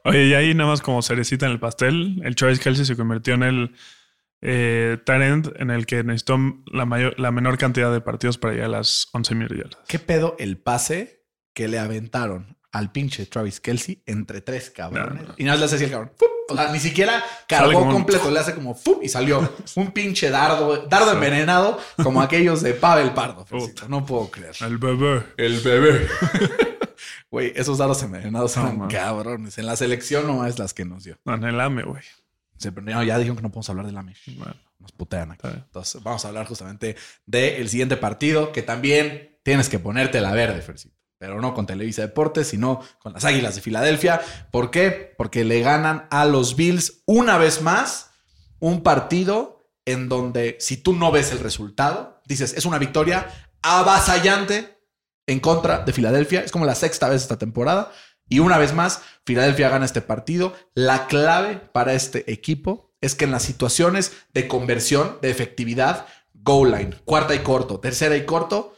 Oye, y ahí nada más como cerecita en el pastel, el Travis Kelce se convirtió en el eh, tight end en el que necesitó la, mayor, la menor cantidad de partidos para llegar a las once mil yardas. ¿Qué pedo el pase que le aventaron al pinche Travis Kelce entre tres cabrones? No, no. Y nada más le hace así el cabrón. ¡Pum! O sea, ni siquiera cargó completo. Un... Le hace como ¡fum! Y salió un pinche dardo, dardo envenenado como aquellos de Pavel Pardo. Fercito. No puedo creer. El bebé. El bebé. Güey, esos dardos envenenados no, eran man. cabrones. En la selección no es las que nos dio. No, en el A M E, güey. No, ya dijeron que no podemos hablar del A M E. Bueno, nos putean aquí. Entonces vamos a hablar justamente del siguiente partido que también tienes que ponerte la verde, Fercito. Pero no con Televisa Deportes, sino con las Águilas de Filadelfia. ¿Por qué? Porque le ganan a los Bills una vez más un partido en donde si tú no ves el resultado, dices, es una victoria avasallante en contra de Filadelfia. Es como la sexta vez esta temporada. Y una vez más, Filadelfia gana este partido. La clave para este equipo es que en las situaciones de conversión, de efectividad, goal line, cuarta y corto, tercera y corto,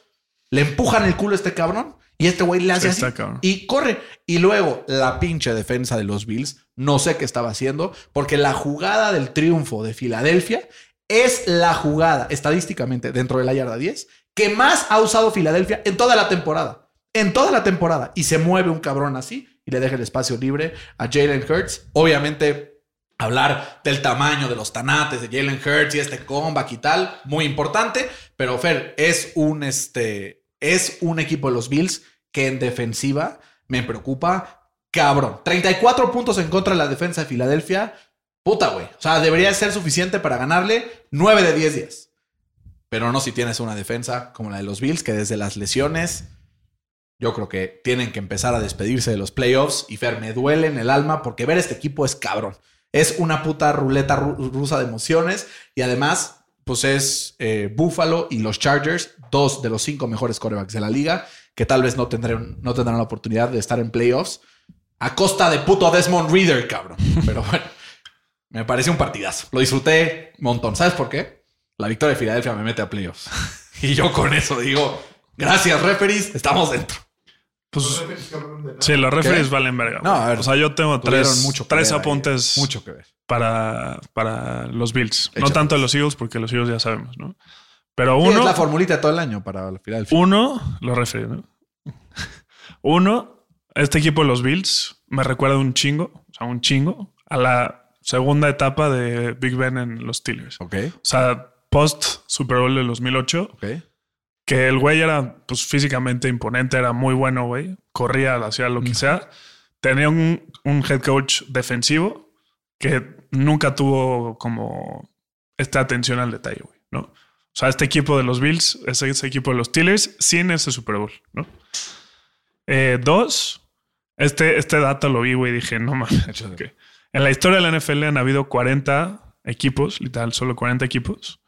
le empujan el culo a este cabrón. Y este güey le hace así y corre. Y luego la pinche defensa de los Bills, no sé qué estaba haciendo, porque la jugada del triunfo de Filadelfia es la jugada, estadísticamente, dentro de la yarda diez, que más ha usado Filadelfia en toda la temporada. En toda la temporada. Y se mueve un cabrón así y le deja el espacio libre a Jalen Hurts. Obviamente, hablar del tamaño de los tanates de Jalen Hurts y este comeback y tal, muy importante. Pero Fer, es un este... Es un equipo de los Bills que en defensiva me preocupa cabrón. treinta y cuatro puntos en contra de la defensa de Filadelfia. Puta, güey. O sea, debería ser suficiente para ganarle nueve de diez días. Pero no si tienes una defensa como la de los Bills, que desde las lesiones yo creo que tienen que empezar a despedirse de los playoffs. Y Fer, me duele en el alma porque ver este equipo es cabrón. Es una puta ruleta ru- rusa de emociones. Y además... pues es eh, Buffalo y los Chargers, dos de los cinco mejores quarterbacks de la liga, que tal vez no tendrán, no tendrán la oportunidad de estar en playoffs a costa de puto Desmond Ridder, cabrón. Pero bueno, me parece un partidazo. Lo disfruté un montón. ¿Sabes por qué? La victoria de Filadelfia me mete a playoffs. Y yo con eso digo, gracias, referees, estamos dentro. Pues, los referees, cabrón, sí, los referees valen verga. No, a ver, o sea, yo tengo tres, mucho tres ver, apuntes. Ahí, mucho que ver. Para, para los Bills. Hecho. No tanto de los Eagles, porque los Eagles ya sabemos, ¿no? Pero uno... Sí, es la formulita todo el año para la final. Uno, los referees, ¿no? Uno, este equipo de los Bills me recuerda un chingo, o sea, un chingo, a la segunda etapa de Big Ben en los Steelers. Ok. O sea, post Super Bowl del dos mil ocho. Ok. Que el güey era, pues, físicamente imponente, era muy bueno, güey. Corría, hacía lo que mm. sea. Tenía un, un head coach defensivo que nunca tuvo como esta atención al detalle, güey, ¿no? O sea, este equipo de los Bills es ese equipo de los Steelers sin ese Super Bowl, ¿no? Eh, dos, este, este dato lo vi, güey, y dije, no mames. Okay. En la historia de la N F L han habido cuarenta equipos, literal, solo cuarenta equipos.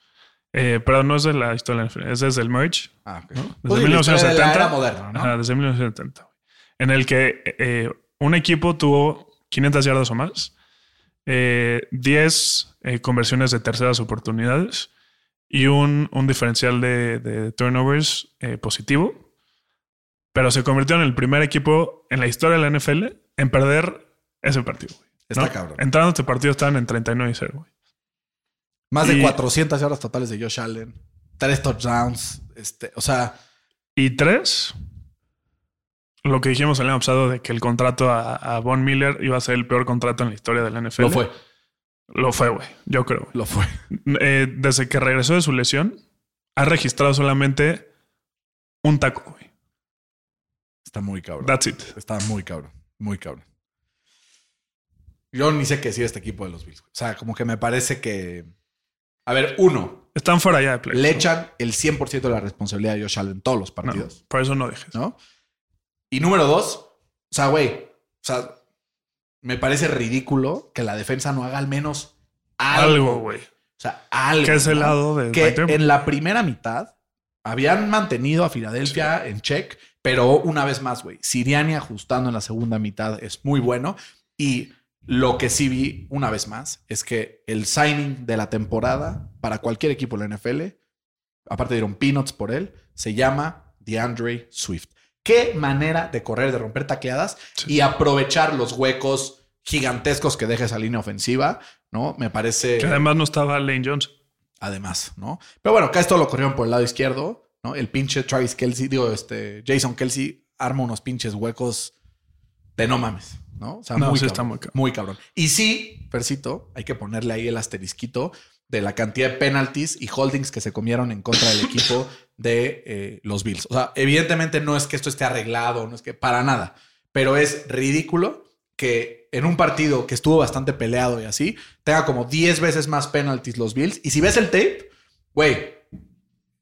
Eh, pero no es de la historia de la N F L, es desde el merge. Ah, ok. ¿No? Desde Uy, mil novecientos setenta. De la era moderna, ¿no? Ajá, desde mil novecientos setenta. En el que eh, un equipo tuvo quinientas yardas o más. Eh, diez eh, conversiones de terceras oportunidades y un, un diferencial de, de turnovers eh, positivo, pero se convirtió en el primer equipo en la historia de la N F L en perder ese partido, güey, ¿no? Está cabrón. Entrando a este partido estaban en treinta y nueve a cero, güey. Más y, de cuatrocientas yardas totales de Josh Allen, tres touchdowns, este, o sea, y tres, lo que dijimos el año pasado de que el contrato a, a Von Miller iba a ser el peor contrato en la historia de la N F L. Lo fue. Lo fue, güey. Yo creo, güey. Lo fue. Eh, desde que regresó de su lesión, ha registrado solamente un taco, güey. Está muy cabrón. That's it. Está muy cabrón. Muy cabrón. Yo ni sé qué decir este equipo de los Bills. O sea, como que me parece que... A ver, uno. Están fuera ya de play. Le echan el cien por ciento de la responsabilidad de Josh Allen en todos los partidos. No, por eso no dejes. ¿No? Y número dos, o sea, güey, o sea, me parece ridículo que la defensa no haga al menos algo, güey. O sea, algo. Que es el lado de... Que en la primera mitad habían mantenido a Filadelfia sí. en check, pero una vez más, güey, Sirianni ajustando en la segunda mitad es muy bueno. Y lo que sí vi una vez más es que el signing de la temporada para cualquier equipo de la N F L, aparte dieron peanuts por él, se llama DeAndre Swift. Qué manera de correr, de romper tacleadas sí. y aprovechar los huecos gigantescos que deja esa línea ofensiva, ¿no? Me parece... Que además no estaba Lane Johnson. Además, ¿no? Pero bueno, acá esto lo corrieron por el lado izquierdo, ¿no? El pinche Travis Kelce, digo, este... Jason Kelce arma unos pinches huecos de no mames, ¿no? O sea, no, muy, sí cabrón, está muy cabrón. Muy cabrón. Y sí, Fercito, hay que ponerle ahí el asterisquito de la cantidad de penalties y holdings que se comieron en contra del equipo de eh, los Bills. O sea, evidentemente no es que esto esté arreglado, no es que para nada, pero es ridículo que en un partido que estuvo bastante peleado y así, tenga como diez veces más penalties los Bills. Y si ves el tape, güey,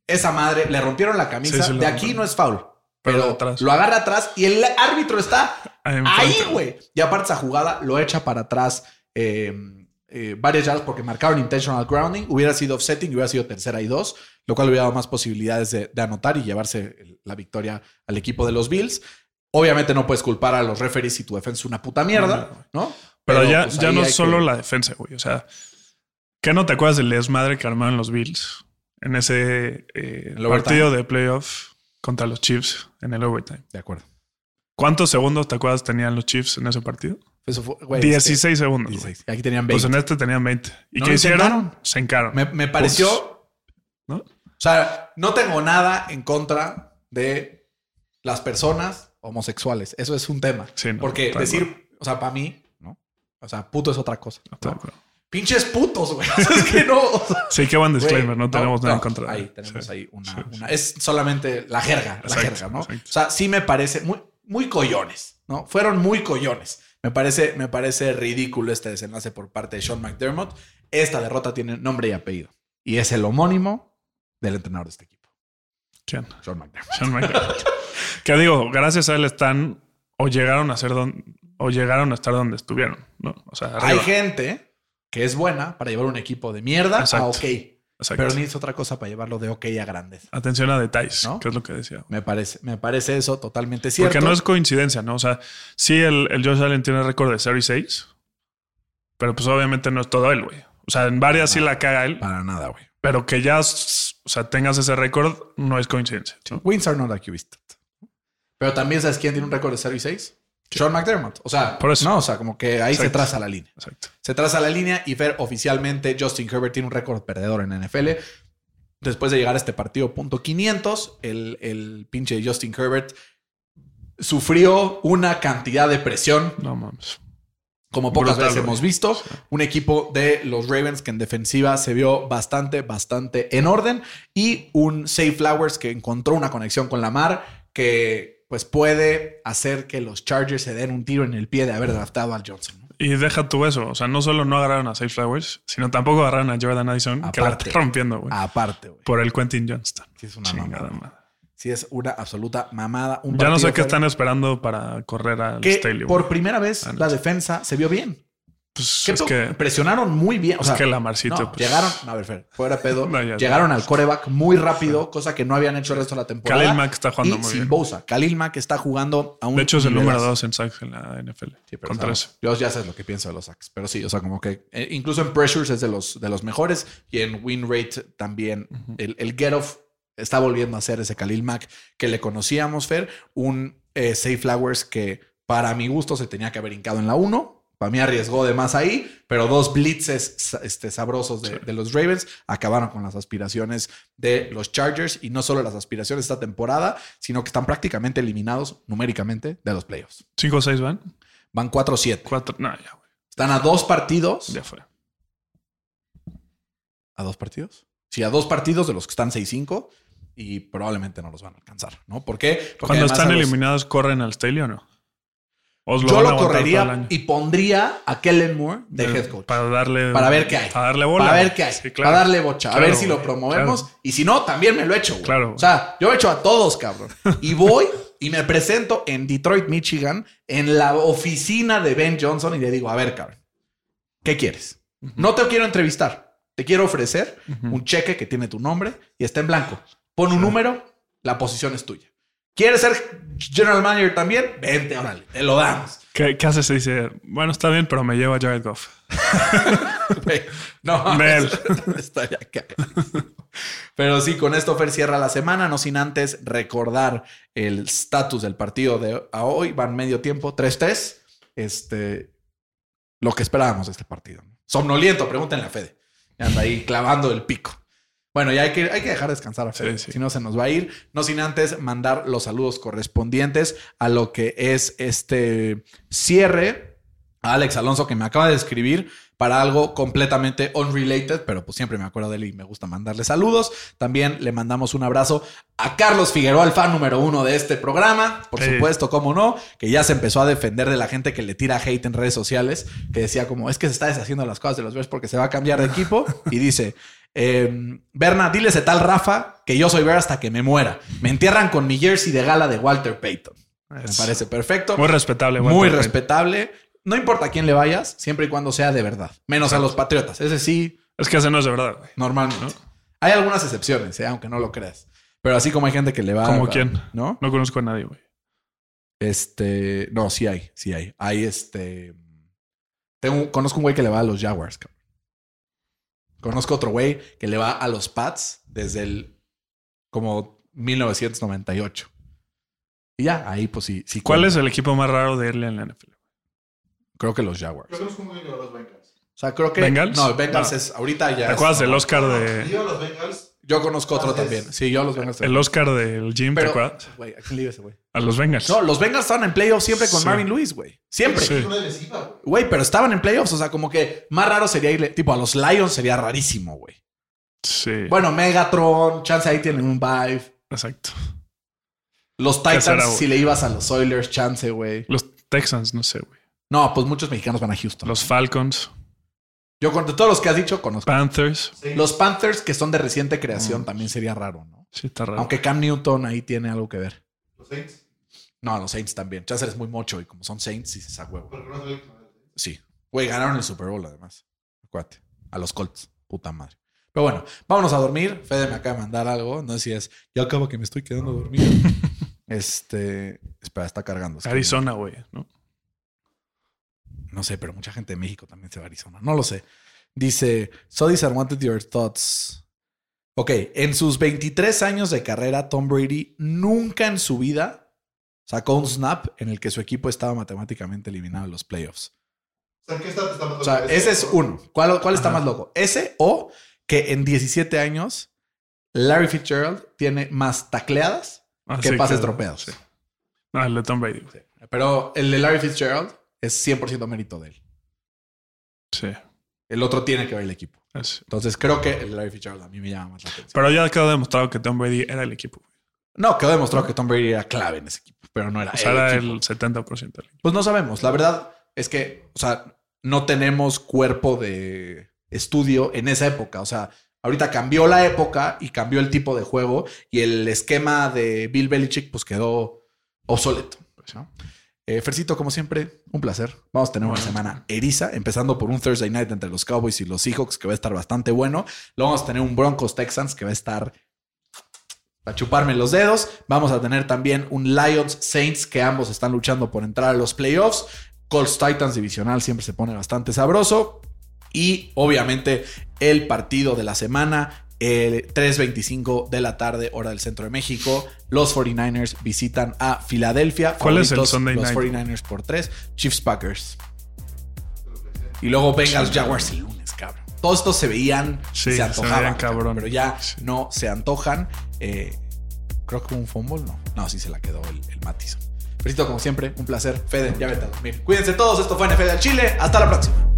esa madre, le rompieron la camisa. Sí, sí, de aquí rompieron. No es foul, pero, pero lo agarra atrás y el árbitro está ahí, güey. Y aparte esa jugada lo echa para atrás eh, eh, varias yardas porque marcaron intentional grounding. Hubiera sido offsetting y hubiera sido tercera y dos, lo cual hubiera dado más posibilidades de, de anotar y llevarse la victoria al equipo de los Bills. Obviamente no puedes culpar a los referees si tu defensa es una puta mierda, ¿no? ¿no? Pero, Pero ya, pues ya no es solo que... la defensa, güey. O sea, ¿qué no te acuerdas del desmadre que armaron los Bills en ese eh, partido de playoff contra los Chiefs en el overtime? De acuerdo. ¿Cuántos segundos te acuerdas tenían los Chiefs en ese partido? Eso fue, güey, dieciséis este, segundos. dieciséis. Y aquí tenían veinte. Pues en este tenían veinte. ¿Y no qué hicieron? Encaron. Se encaron. Me, me pareció... ¿No? O sea, no tengo nada en contra de las personas... homosexuales. Eso es un tema. Sí, no, porque decir, acuerdo. O sea, para mí, ¿no? O sea, puto es otra cosa. No, ¿no? Pinches putos, güey. O sea, es que no. O sea, sí, qué buen disclaimer. Güey, no tenemos no, nada no, en contra. Ahí tenemos sí, ahí una, sí, una. Es solamente la jerga, exacto, la jerga, ¿no? Exacto. O sea, sí me parece muy, muy collones, ¿no? Fueron muy collones. Me parece, me parece ridículo este desenlace por parte de Sean McDermott. Esta derrota tiene nombre y apellido. Y es el homónimo del entrenador de este equipo. ¿Quién? Sean McDermott. Sean McDermott. Que digo, gracias a él están o llegaron a ser don, o llegaron a estar donde estuvieron, ¿no? O sea, arriba. Hay gente que es buena para llevar un equipo de mierda exacto, a ok. Exacto. Pero necesita otra cosa para llevarlo de ok a grandeza. Atención a detalles, ¿no? Que es lo que decía. Me parece, me parece eso totalmente cierto. Porque no es coincidencia, ¿no? O sea, sí el, el Josh Allen tiene récord de cero y seis, pero pues obviamente no es todo él, güey. O sea, en varias no, sí la caga él. Para nada, güey. Pero que ya, o sea, tengas ese récord no es coincidencia. ¿No? Wins are not accused. Pero también, ¿sabes quién tiene un récord de cero y seis? Sí. Sean McDermott. O sea, por eso. No, o sea, como que ahí exacto, se traza la línea. Exacto. Se traza la línea y Fer, oficialmente Justin Herbert tiene un récord perdedor en N F L. Después de llegar a este partido punto quinientos, el, el pinche Justin Herbert sufrió una cantidad de presión. No mames. Como pocas brutal, veces hemos visto, sí. Un equipo de los Ravens que en defensiva se vio bastante, bastante en orden. Y un Zay Flowers que encontró una conexión con Lamar que... pues puede hacer que los Chargers se den un tiro en el pie de haber draftado al Johnson. ¿No? Y deja tú eso. O sea, no solo no agarraron a Zay Flowers, sino tampoco agarraron a Jordan Addison, aparte, que la está rompiendo, güey. Aparte, güey. Por el Quentin Johnston. Sí, es una chingada mamada. Sí, es una absoluta mamada. Un ya no sé qué fuera. Están esperando para correr al que Staley. Por wey. Primera vez la defensa se vio bien. Pues ¿Qué es que presionaron muy bien. O sea, es que Lamarcito... No, pues, llegaron... No, a ver, Fer, fuera pedo. No, ya, llegaron ya, al quarterback muy rápido, cosa que no habían hecho el resto de la temporada. Khalil Mack está jugando y muy sin bien. Bosa. Khalil Mack está jugando a un... De hecho, es el número dos en sacks en la N F L. Sí, pero contra eso. Yo ya sé lo que pienso de los sacks. Pero sí, o sea, como que... Eh, incluso en pressures es de los, de los mejores. Y en win rate también. Uh-huh. El, el get off está volviendo a ser ese Khalil Mack que le conocíamos, Fer. Un eh, Zay Flowers que para mi gusto se tenía que haber hincado en la uno. Para mí arriesgó de más ahí, pero dos blitzes este, sabrosos de, sí. de los Ravens acabaron con las aspiraciones de los Chargers y no solo las aspiraciones de esta temporada, sino que están prácticamente eliminados numéricamente de los playoffs. ¿Cinco o seis van? Van cuatro o siete. Cuatro, no, ya, güey. Están a dos partidos. Ya fue. ¿A dos partidos? Sí, a dos partidos de los que están seis cinco y probablemente no los van a alcanzar, ¿no? ¿Por qué? Porque cuando están los... eliminados, ¿corren al Staley o no? Lo Yo lo correría y pondría a Kellen Moore de head coach. Para darle... Para ver qué hay. Para darle bola. Para ver qué hay. Sí, claro. Para darle bocha. Claro, a ver si lo promovemos. Claro. Y si no, también me lo echo, güey. Claro. O sea, yo echo a todos, cabrón. Y voy y me presento en Detroit, Michigan, en la oficina de Ben Johnson y le digo, a ver, cabrón, ¿qué quieres? Uh-huh. No te quiero entrevistar. Te quiero ofrecer uh-huh. un cheque que tiene tu nombre y está en blanco. Pon un uh-huh. número, la posición es tuya. ¿Quieres ser general manager también? Vente, órale, te lo damos. ¿Qué, qué haces? Se dice, bueno, está bien, pero me llevo a Jared Goff. No, Mel. Está ya cagado. Pero sí, con esto Fer cierra la semana, no sin antes recordar el estatus del partido de a hoy. Van medio tiempo, tres tres. Este, lo que esperábamos de este partido. Somnoliento, pregúntenle a Fede. Anda ahí clavando el pico. Bueno, ya hay que, hay que dejar descansar a Fede. Sí, sí. Si no, se nos va a ir. No sin antes mandar los saludos correspondientes a lo que es este cierre. A Alex Alonso, que me acaba de escribir para algo completamente unrelated, pero pues siempre me acuerdo de él y me gusta mandarle saludos. También le mandamos un abrazo a Carlos Figueroa, el fan número uno de este programa. Por sí. supuesto, cómo no, que ya se empezó a defender de la gente que le tira hate en redes sociales, que decía como, es que se está deshaciendo las cosas de los Bears porque se va a cambiar de equipo. Y dice, eh, Berna, diles a tal Rafa que yo soy Bear hasta que me muera. Me entierran con mi jersey de gala de Walter Payton. Es me parece perfecto. Muy respetable. Walter muy respetable. No importa a quién le vayas, siempre y cuando sea de verdad. Menos exacto. a los Patriotas. Ese sí. Es que ese no es de verdad, güey. Normalmente. ¿No? Hay algunas excepciones, ¿eh? Aunque no lo creas. Pero así como hay gente que le va... ¿Como quién? ¿No? No conozco a nadie, güey. Este... No, sí hay. Sí hay. Hay este... Tengo... Conozco un güey que le va a los Jaguars, cabrón. Conozco otro güey que le va a los Pats desde el... Como mil novecientos noventa y ocho. Y ya, ahí pues sí. sí ¿Cuál es el equipo más raro de irle en la N F L? Creo que los Jaguars. Creo que los Bengals. O sea, creo que... ¿Bengals? No, Bengals no. es... Ahorita ya... ¿Te acuerdas del Oscar de...? Yo a los Bengals... Yo conozco otro también. Sí, yo a los Bengals. El Oscar del Jim, ¿te acuerdas? Güey, ¿a quién le iba ese güey? A los Bengals. No, los Bengals estaban en playoffs siempre con sí. Marvin Lewis, güey. Siempre. Güey, sí. pero estaban en playoffs. O sea, como que más raro sería irle... Tipo, a los Lions sería rarísimo, güey. Sí. Bueno, Megatron, chance ahí tienen un vibe. Exacto. Los Titans, será, si le ibas a los Oilers, chance, güey. Los Texans, no sé, güey. No, pues muchos mexicanos van a Houston. Los Falcons. Yo con todos los que has dicho conozco. Panthers. Sí. Los Panthers, que son de reciente creación, mm. también sería raro, ¿no? Sí, está raro. Aunque Cam Newton ahí tiene algo que ver. ¿Los Saints? No, los Saints también. Chance es muy mocho y como son Saints, sí se saca huevo. Sí. Güey, ganaron el Super Bowl además. Acuérdate. A los Colts. Puta madre. Pero bueno, vámonos a dormir. Fede me acaba de mandar algo. No sé si es... Yo acabo que me estoy quedando dormido. este... Espera, está cargando. Arizona, güey, ¿no? No sé, pero mucha gente de México también se va a Arizona. No lo sé. Dice, so these are wanted your thoughts. Ok, en sus veintitrés años de carrera, Tom Brady nunca en su vida sacó un snap en el que su equipo estaba matemáticamente eliminado en los playoffs. O sea, ¿qué está, está más loco? O sea, ese es uno. ¿Cuál, cuál está más loco? Ese o que en diecisiete años Larry Fitzgerald tiene más tacleadas ah, que sí, pases claro. tropeados. Sí. No, el de Tom Brady. Sí. Pero el de Larry Fitzgerald... Es cien por ciento mérito de él. Sí. El otro tiene que ver el equipo. Sí. Entonces creo que el Larry Fitzgerald a mí me llama más la atención. Pero ya quedó demostrado que Tom Brady era el equipo. No, quedó demostrado que Tom Brady era clave en ese equipo. Pero no era o sea, el era equipo. el setenta por ciento del equipo. Pues no sabemos. La verdad es que, o sea, no tenemos cuerpo de estudio en esa época. O sea, ahorita cambió la época y cambió el tipo de juego. Y el esquema de Bill Belichick pues quedó obsoleto. Pues, ¿no? Eh, Fercito, como siempre, un placer. Vamos a tener una semana eriza, empezando por un Thursday Night entre los Cowboys y los Seahawks, que va a estar bastante bueno. Luego vamos a tener un Broncos Texans, que va a estar para chuparme los dedos. Vamos a tener también un Lions Saints, que ambos están luchando por entrar a los playoffs. Colts Titans divisional siempre se pone bastante sabroso. Y obviamente el partido de la semana. El tres veinticinco de la tarde, hora del centro de México. Los cuarenta y nueve ers visitan a Filadelfia. ¿Cuál es el Sunday night? Los cuarenta y nueve ers por tres. Chiefs Packers. Y luego Bengals Jaguars el lunes, cabrón. Todos estos se veían, sí, se antojaban. Se veían, cabrón. Pero ya sí. no se antojan. Eh, creo que hubo un fumble, ¿no? No, sí se la quedó el, el Mattison. Felicito, como siempre, un placer. Fede, ya vete a dormir. Cuídense todos. Esto fue N F L al Chile. Hasta la próxima.